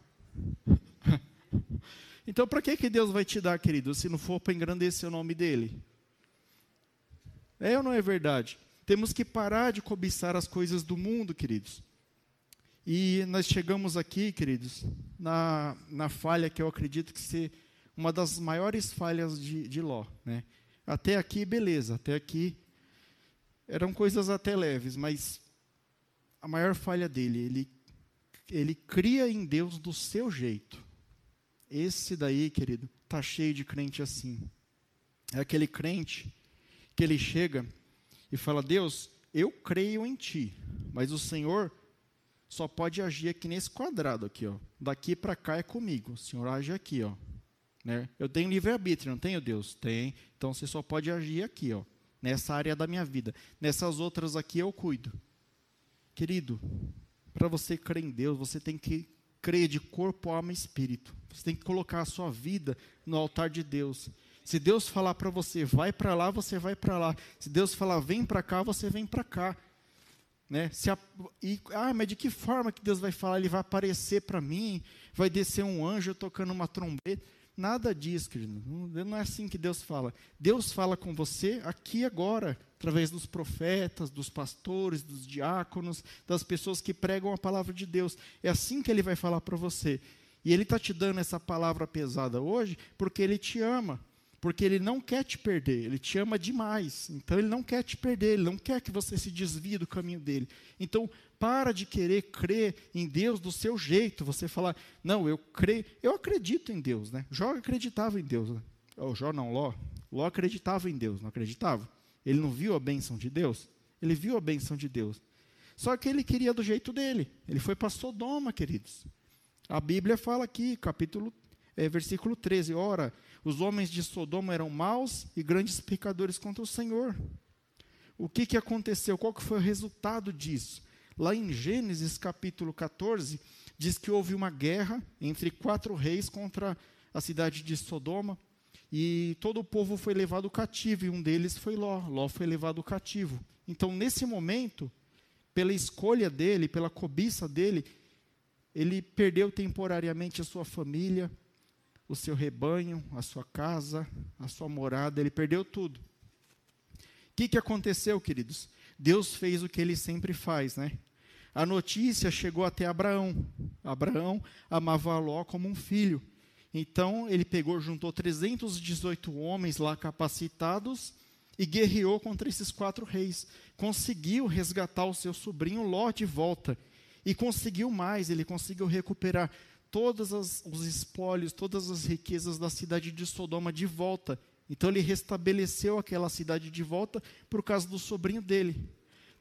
Então, para que Deus vai te dar, querido, se não for para engrandecer o nome dEle? É ou não é verdade? Temos que parar de cobiçar as coisas do mundo, queridos. E nós chegamos aqui, queridos, na falha que eu acredito que se... Uma das maiores falhas de Ló. Né? Até aqui, beleza. Até aqui eram coisas até leves, mas a maior falha dele, ele cria em Deus do seu jeito. Esse daí, querido, está cheio de crente assim. É aquele crente que ele chega e fala, Deus, eu creio em Ti, mas o Senhor só pode agir aqui nesse quadrado aqui. Ó. Daqui para cá é comigo. O Senhor age aqui, ó. Né? Eu tenho livre-arbítrio, não tenho, Deus? Tem. Então, você só pode agir aqui, ó, nessa área da minha vida. Nessas outras aqui, eu cuido. Querido, para você crer em Deus, você tem que crer de corpo, alma e espírito. Você tem que colocar a sua vida no altar de Deus. Se Deus falar para você vai para lá. Se Deus falar, vem para cá, você vem para cá. Né? Mas de que forma que Deus vai falar? Ele vai aparecer para mim? Vai descer um anjo tocando uma trombeta? Nada disso, querido. Não é assim que Deus fala. Deus fala com você aqui e agora, através dos profetas, dos pastores, dos diáconos, das pessoas que pregam a palavra de Deus. É assim que Ele vai falar para você. E Ele está te dando essa palavra pesada hoje porque Ele te ama, porque Ele não quer te perder, Ele te ama demais. Então, Ele não quer te perder, Ele não quer que você se desvie do caminho dEle. Então, para de querer crer em Deus do seu jeito. Você falar, não, eu creio, eu acredito em Deus, né? Jó acreditava em Deus, né? Ló acreditava em Deus, não acreditava? Ele não viu a bênção de Deus? Ele viu a bênção de Deus. Só que ele queria do jeito dele. Ele foi para Sodoma, queridos. A Bíblia fala aqui, versículo 13, ora, os homens de Sodoma eram maus e grandes pecadores contra o Senhor. O que, que aconteceu? Qual que foi o resultado disso? Lá em Gênesis capítulo 14, diz que houve uma guerra entre 4 reis contra a cidade de Sodoma, e todo o povo foi levado cativo, e um deles foi Ló. Ló foi levado cativo. Então, nesse momento, pela escolha dele, pela cobiça dele, ele perdeu temporariamente a sua família, o seu rebanho, a sua casa, a sua morada, ele perdeu tudo. O que, que aconteceu, queridos? Deus fez o que ele sempre faz, né? A notícia chegou até Abraão. Abraão amava Ló como um filho. Então, ele pegou, juntou 318 homens lá capacitados e guerreou contra esses 4 reis. Conseguiu resgatar o seu sobrinho Ló de volta. E conseguiu mais, ele conseguiu recuperar todos os espólios, todas as riquezas da cidade de Sodoma de volta. Então, ele restabeleceu aquela cidade de volta por causa do sobrinho dele.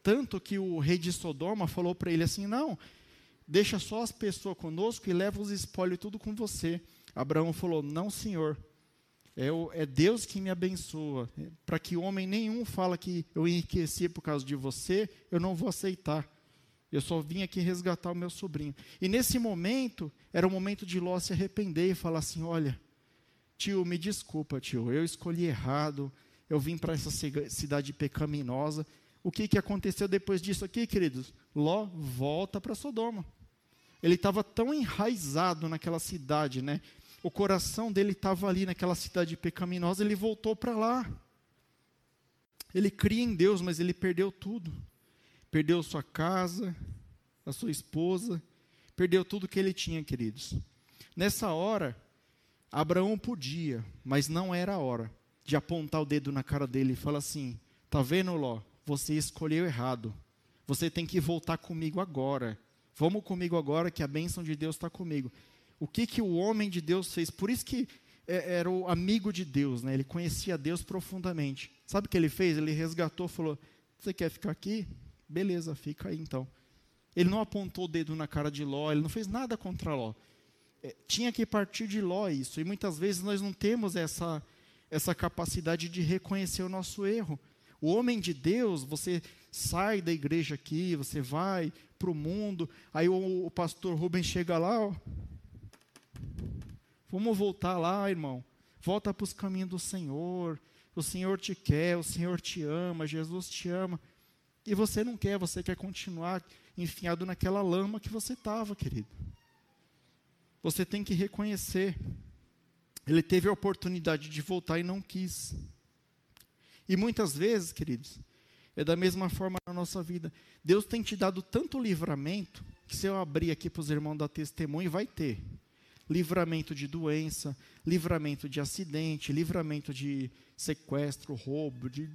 Tanto que o rei de Sodoma falou para ele assim, não, deixa só as pessoas conosco e leva os espólios tudo com você. Abraão falou, não, senhor, é Deus que me abençoa. Para que homem nenhum fala que eu enriqueci por causa de você, eu não vou aceitar. Eu só vim aqui resgatar o meu sobrinho. E nesse momento, era o momento de Ló se arrepender e falar assim, olha, tio, me desculpa, tio, eu escolhi errado, eu vim para essa cidade pecaminosa. O que, que aconteceu depois disso aqui, queridos? Ló volta para Sodoma. Ele estava tão enraizado naquela cidade, né? O coração dele estava ali naquela cidade pecaminosa, ele voltou para lá. Ele cria em Deus, mas ele perdeu tudo. Perdeu sua casa, a sua esposa, perdeu tudo que ele tinha, queridos. Nessa hora, Abraão podia, mas não era a hora de apontar o dedo na cara dele e falar assim, tá vendo, Ló? Você escolheu errado. Você tem que voltar comigo agora. Vamos comigo agora que a bênção de Deus está comigo. O que, que o homem de Deus fez? Por isso que era o amigo de Deus, né? Ele conhecia Deus profundamente. Sabe o que ele fez? Ele resgatou, falou, você quer ficar aqui? Beleza, fica aí então. Ele não apontou o dedo na cara de Ló, ele não fez nada contra Ló. Tinha que partir de Ló isso, e muitas vezes nós não temos essa capacidade de reconhecer o nosso erro. O homem de Deus, você sai da igreja aqui, você vai para o mundo, aí o pastor Rubens chega lá, ó, vamos voltar lá, irmão, volta para os caminhos do Senhor, o Senhor te quer, o Senhor te ama, Jesus te ama, e você quer continuar enfiado naquela lama que você estava, querido. Você tem que reconhecer. Ele teve a oportunidade de voltar e não quis. E muitas vezes, queridos, é da mesma forma na nossa vida. Deus tem te dado tanto livramento, que se eu abrir aqui para os irmãos da testemunha, vai ter. Livramento de doença, livramento de acidente, livramento de sequestro, roubo, de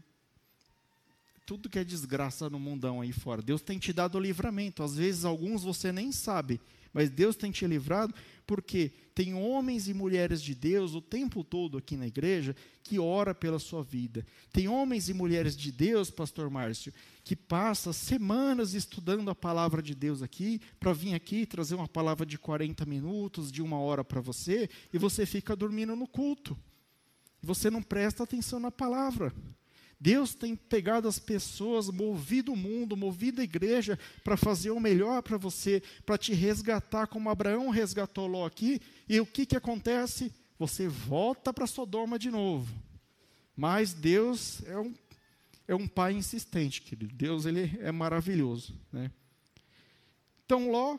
tudo que é desgraça no mundão aí fora. Deus tem te dado livramento. Às vezes, alguns você nem sabe. Mas Deus tem te livrado porque tem homens e mulheres de Deus o tempo todo aqui na igreja que ora pela sua vida. Tem homens e mulheres de Deus, pastor Márcio, que passa semanas estudando a palavra de Deus aqui para vir aqui trazer uma palavra de 40 minutos, de 1 hora para você e você fica dormindo no culto. Você não presta atenção na palavra. Deus tem pegado as pessoas, movido o mundo, movido a igreja, para fazer o melhor para você, para te resgatar, como Abraão resgatou Ló aqui. E o que acontece? Você volta para Sodoma de novo. Mas Deus é um pai insistente, querido. Deus ele é maravilhoso, né? Então Ló,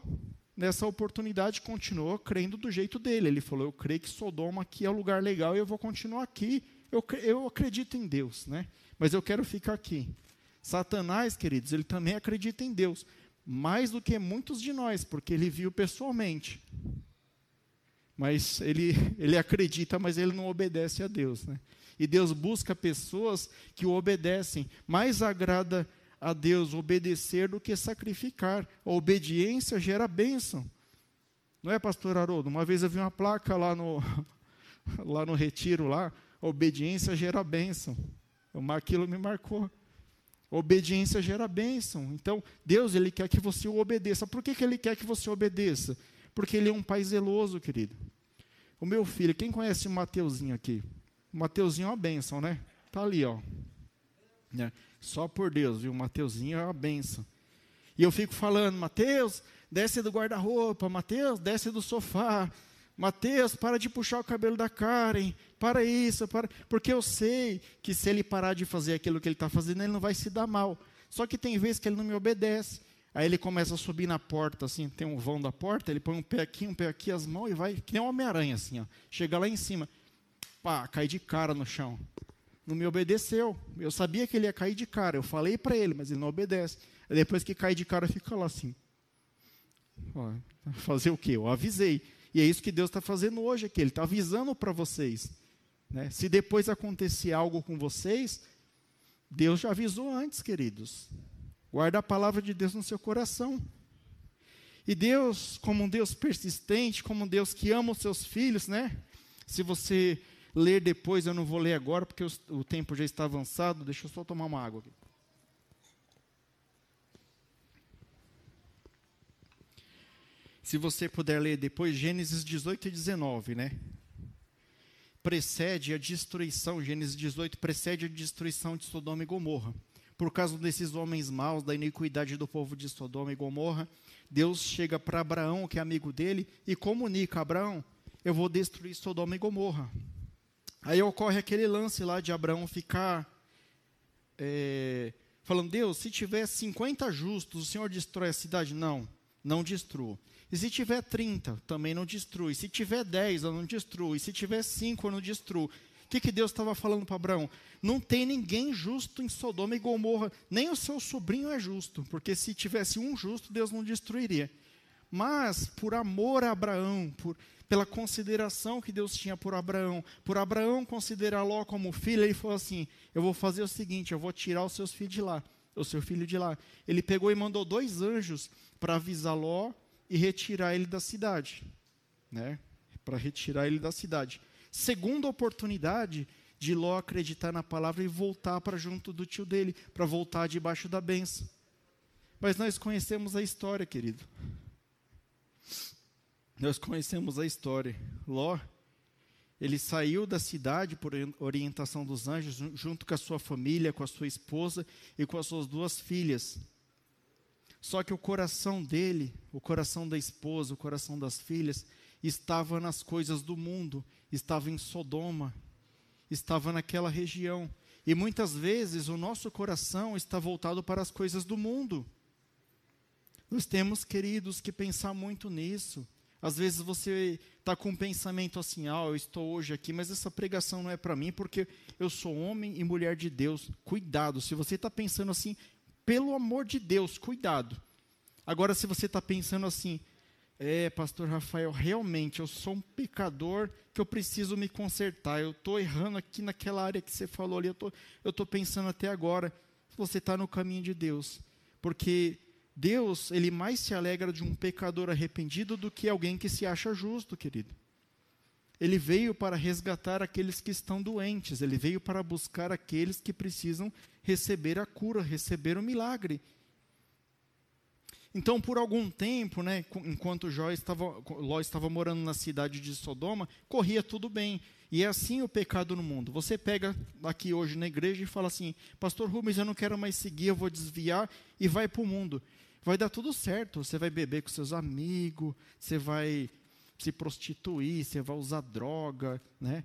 nessa oportunidade, continuou crendo do jeito dele. Ele falou, eu creio que Sodoma aqui é um lugar legal e eu vou continuar aqui. Eu acredito em Deus, né? Mas eu quero ficar aqui. Satanás, queridos, ele também acredita em Deus. Mais do que muitos de nós, porque ele viu pessoalmente. Mas ele acredita, mas ele não obedece a Deus, né? E Deus busca pessoas que o obedecem. Mais agrada a Deus obedecer do que sacrificar. A obediência gera bênção. Não é, pastor Haroldo? Uma vez eu vi uma placa lá no retiro, lá. Obediência gera bênção. Aquilo me marcou. Obediência gera bênção. Então, Deus ele quer que você obedeça. Por que ele quer que você obedeça? Porque ele é um pai zeloso, querido. O meu filho, quem conhece o Mateuzinho aqui? O Mateuzinho é uma bênção, né? Está ali, ó. Né? Só por Deus, viu? O Mateuzinho é uma bênção. E eu fico falando, Mateus, desce do guarda-roupa. Mateus, desce do sofá. Mateus, para de puxar o cabelo da Karen. Para isso, para... Porque eu sei que se ele parar de fazer aquilo que ele está fazendo, ele não vai se dar mal. Só que tem vezes que ele não me obedece. Aí ele começa a subir na porta, assim, tem um vão da porta, ele põe um pé aqui, as mãos e vai, que nem um Homem-Aranha, assim, ó. Chega lá em cima, pá, cai de cara no chão. Não me obedeceu. Eu sabia que ele ia cair de cara, eu falei para ele, mas ele não obedece. Aí depois que cai de cara, fica lá assim. Ó, fazer o quê? Eu avisei. E é isso que Deus está fazendo hoje aqui, Ele está avisando para vocês. Né? Se depois acontecer algo com vocês, Deus já avisou antes, queridos. Guarda a palavra de Deus no seu coração. E Deus, como um Deus persistente, como um Deus que ama os seus filhos, né? Se você ler depois, eu não vou ler agora, porque o tempo já está avançado. Deixa eu só tomar uma água aqui. Se você puder ler depois, Gênesis 18 e 19, né? Precede a destruição, Gênesis 18, precede a destruição de Sodoma e Gomorra. Por causa desses homens maus, da iniquidade do povo de Sodoma e Gomorra, Deus chega para Abraão, que é amigo dele, e comunica, Abraão, eu vou destruir Sodoma e Gomorra. Aí ocorre aquele lance lá de Abraão ficar falando, Deus, se tiver 50 justos, o Senhor destrói a cidade? Não, não destruo. E se tiver 30, também não destrui. Se tiver 10, eu não destruo. E se tiver 5, eu não destruo. O que Deus estava falando para Abraão? Não tem ninguém justo em Sodoma e Gomorra, nem o seu sobrinho é justo, porque se tivesse um justo, Deus não destruiria. Mas, por amor a Abraão, pela consideração que Deus tinha por Abraão considerar Ló como filho, ele falou assim, eu vou fazer o seguinte, eu vou tirar os seus filhos de lá, o seu filho de lá. Ele pegou e mandou 2 anjos para avisar Ló e retirar ele da cidade, né? Para retirar ele da cidade. Segunda oportunidade de Ló acreditar na palavra e voltar para junto do tio dele, para voltar debaixo da bênção. Mas nós conhecemos a história, querido. Nós conhecemos a história. Ló, ele saiu da cidade por orientação dos anjos, junto com a sua família, com a sua esposa e com as suas 2 filhas. Só que o coração dele, o coração da esposa, o coração das filhas, estava nas coisas do mundo, estava em Sodoma, estava naquela região. E muitas vezes o nosso coração está voltado para as coisas do mundo. Nós temos, queridos, que pensar muito nisso. Às vezes você está com um pensamento assim, eu estou hoje aqui, mas essa pregação não é para mim, porque eu sou homem e mulher de Deus. Cuidado, se você está pensando assim, pelo amor de Deus, cuidado. Agora, se você está pensando assim, pastor Rafael, realmente, eu sou um pecador que eu preciso me consertar, eu estou errando aqui naquela área que você falou ali, eu estou pensando até agora, você está no caminho de Deus. Porque Deus, ele mais se alegra de um pecador arrependido do que alguém que se acha justo, querido. Ele veio para resgatar aqueles que estão doentes, ele veio para buscar aqueles que precisam receber a cura, receber o milagre. Então, por algum tempo, né, enquanto Ló estava morando na cidade de Sodoma, corria tudo bem. E é assim o pecado no mundo. Você pega aqui hoje na igreja e fala assim, pastor Rubens, eu não quero mais seguir, eu vou desviar e vai para o mundo. Vai dar tudo certo, você vai beber com seus amigos, você vai se prostituir, você vai usar droga, né?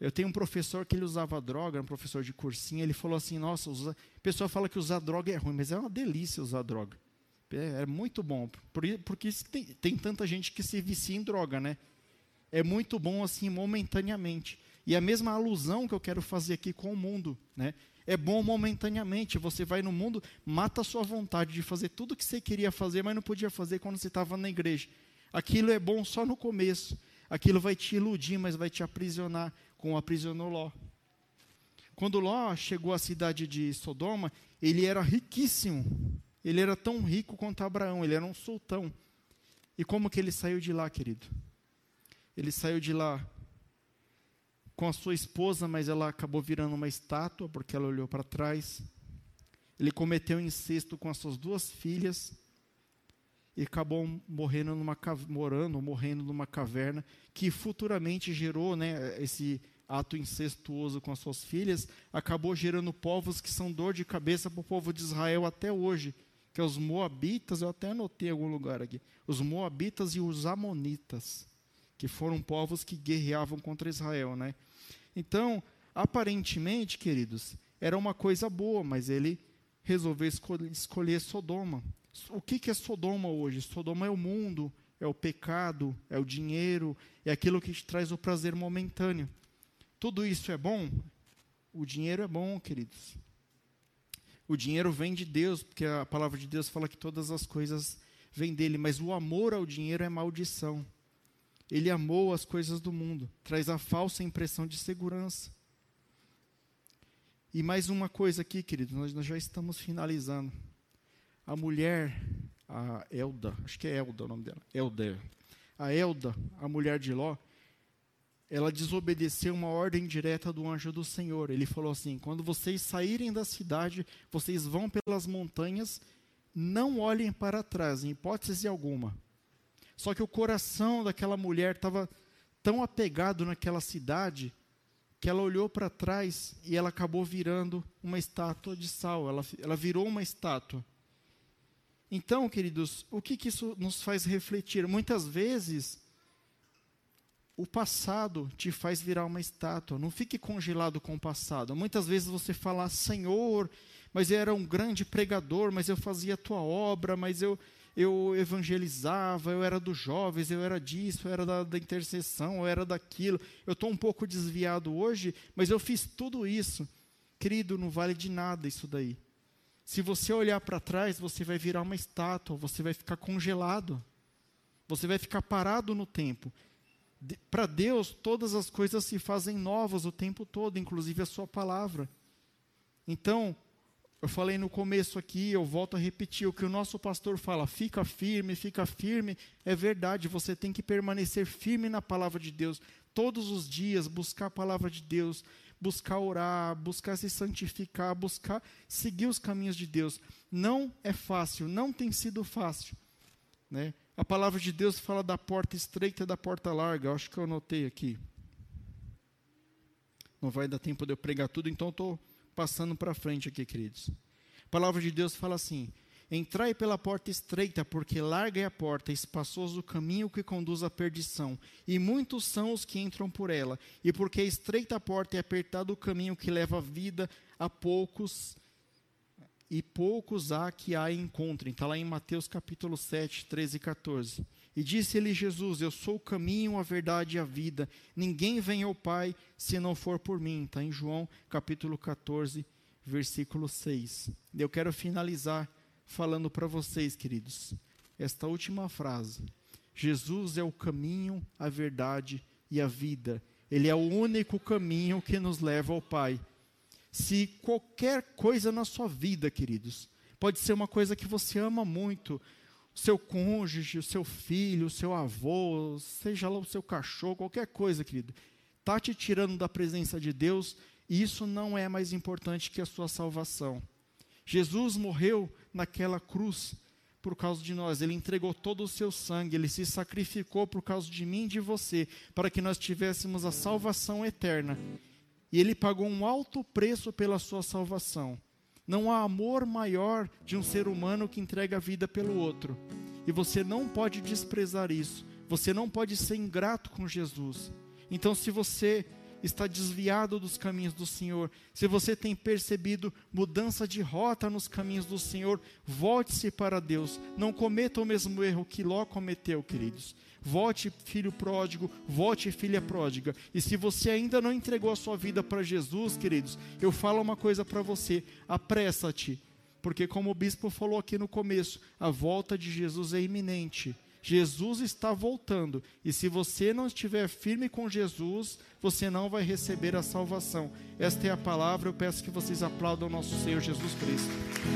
Eu tenho um professor que ele usava droga, um professor de cursinho, ele falou assim, nossa, a pessoa fala que usar droga é ruim, mas é uma delícia usar droga. É muito bom, porque tem tanta gente que se vicia em droga, né? É muito bom assim, momentaneamente. E a mesma alusão que eu quero fazer aqui com o mundo, né? É bom momentaneamente, você vai no mundo, mata a sua vontade de fazer tudo o que você queria fazer, mas não podia fazer quando você estava na igreja. Aquilo é bom só no começo. Aquilo vai te iludir, mas vai te aprisionar, como aprisionou Ló. Quando Ló chegou à cidade de Sodoma, ele era riquíssimo. Ele era tão rico quanto Abraão, ele era um sultão. E como que ele saiu de lá, querido? Ele saiu de lá com a sua esposa, mas ela acabou virando uma estátua, porque ela olhou para trás. Ele cometeu incesto com as suas 2 filhas. e acabou morrendo numa caverna, que futuramente gerou, né, esse ato incestuoso com as suas filhas, acabou gerando povos que são dor de cabeça para o povo de Israel até hoje, que é os moabitas, eu até anotei em algum lugar aqui, os moabitas e os amonitas, que foram povos que guerreavam contra Israel, né? Então, aparentemente, queridos, era uma coisa boa, mas ele resolveu escolher Sodoma. O que que é Sodoma hoje? Sodoma é o mundo, é o pecado, é o dinheiro, é aquilo que te traz o prazer momentâneo. Tudo isso é bom? O dinheiro é bom, queridos. O dinheiro vem de Deus, porque a palavra de Deus fala que todas as coisas vêm dele, mas o amor ao dinheiro é maldição. Ele amou as coisas do mundo, traz a falsa impressão de segurança. E mais uma coisa aqui, queridos, nós já estamos finalizando. A mulher, a Elda, acho que é Elda o nome dela, Elda. A Elda, a mulher de Ló, ela desobedeceu uma ordem direta do anjo do Senhor. Ele falou assim: quando vocês saírem da cidade, vocês vão pelas montanhas, não olhem para trás, em hipótese alguma. Só que o coração daquela mulher estava tão apegado naquela cidade, que ela olhou para trás e ela acabou virando uma estátua de sal. Ela virou uma estátua. Então, queridos, o que isso nos faz refletir? Muitas vezes, o passado te faz virar uma estátua. Não fique congelado com o passado. Muitas vezes você fala: Senhor, mas eu era um grande pregador, mas eu fazia a tua obra, mas eu evangelizava, eu era dos jovens, eu era disso, eu era da intercessão, eu era daquilo. Eu estou um pouco desviado hoje, mas eu fiz tudo isso. Querido, não vale de nada isso daí. Se você olhar para trás, você vai virar uma estátua, você vai ficar congelado, você vai ficar parado no tempo. Para Deus, todas as coisas se fazem novas o tempo todo, inclusive a sua palavra. Então, eu falei no começo aqui, eu volto a repetir, o que o nosso pastor fala, fica firme, é verdade, você tem que permanecer firme na palavra de Deus, todos os dias, buscar a palavra de Deus, buscar orar, buscar se santificar, buscar seguir os caminhos de Deus. Não é fácil, não tem sido fácil, né? A palavra de Deus fala da porta estreita e da porta larga, eu acho que eu anotei aqui. Não vai dar tempo de eu pregar tudo, então estou passando para frente aqui, queridos. A palavra de Deus fala assim: entrai pela porta estreita, porque larga é a porta, espaçoso o caminho que conduz à perdição, e muitos são os que entram por ela. E porque é estreita a porta e apertado o caminho que leva à vida, a poucos, e poucos há que a encontrem. Está lá em Mateus capítulo 7, 13 e 14. E disse-lhe Jesus: eu sou o caminho, a verdade e a vida. Ninguém vem ao Pai se não for por mim. Está em João capítulo 14, versículo 6. Eu quero finalizar falando para vocês, queridos, esta última frase. Jesus é o caminho, a verdade e a vida. Ele é o único caminho que nos leva ao Pai. Se qualquer coisa na sua vida, queridos, pode ser uma coisa que você ama muito, o seu cônjuge, o seu filho, o seu avô, seja lá o seu cachorro, qualquer coisa, querido, está te tirando da presença de Deus, e isso não é mais importante que a sua salvação. Jesus morreu naquela cruz por causa de nós, ele entregou todo o seu sangue, ele se sacrificou por causa de mim e de você, para que nós tivéssemos a salvação eterna. E ele pagou um alto preço pela sua salvação. Não há amor maior de um ser humano que entrega a vida pelo outro. E você não pode desprezar isso. Você não pode ser ingrato com Jesus. Então, se você está desviado dos caminhos do Senhor, se você tem percebido mudança de rota nos caminhos do Senhor, volte-se para Deus. Não cometa o mesmo erro que Ló cometeu, queridos. Volte, filho pródigo, volte, filha pródiga. E se você ainda não entregou a sua vida para Jesus, queridos, eu falo uma coisa para você: apressa-te, porque como o bispo falou aqui no começo, a volta de Jesus é iminente. Jesus está voltando, e se você não estiver firme com Jesus, você não vai receber a salvação. Esta é a palavra, eu peço que vocês aplaudam o nosso Senhor Jesus Cristo.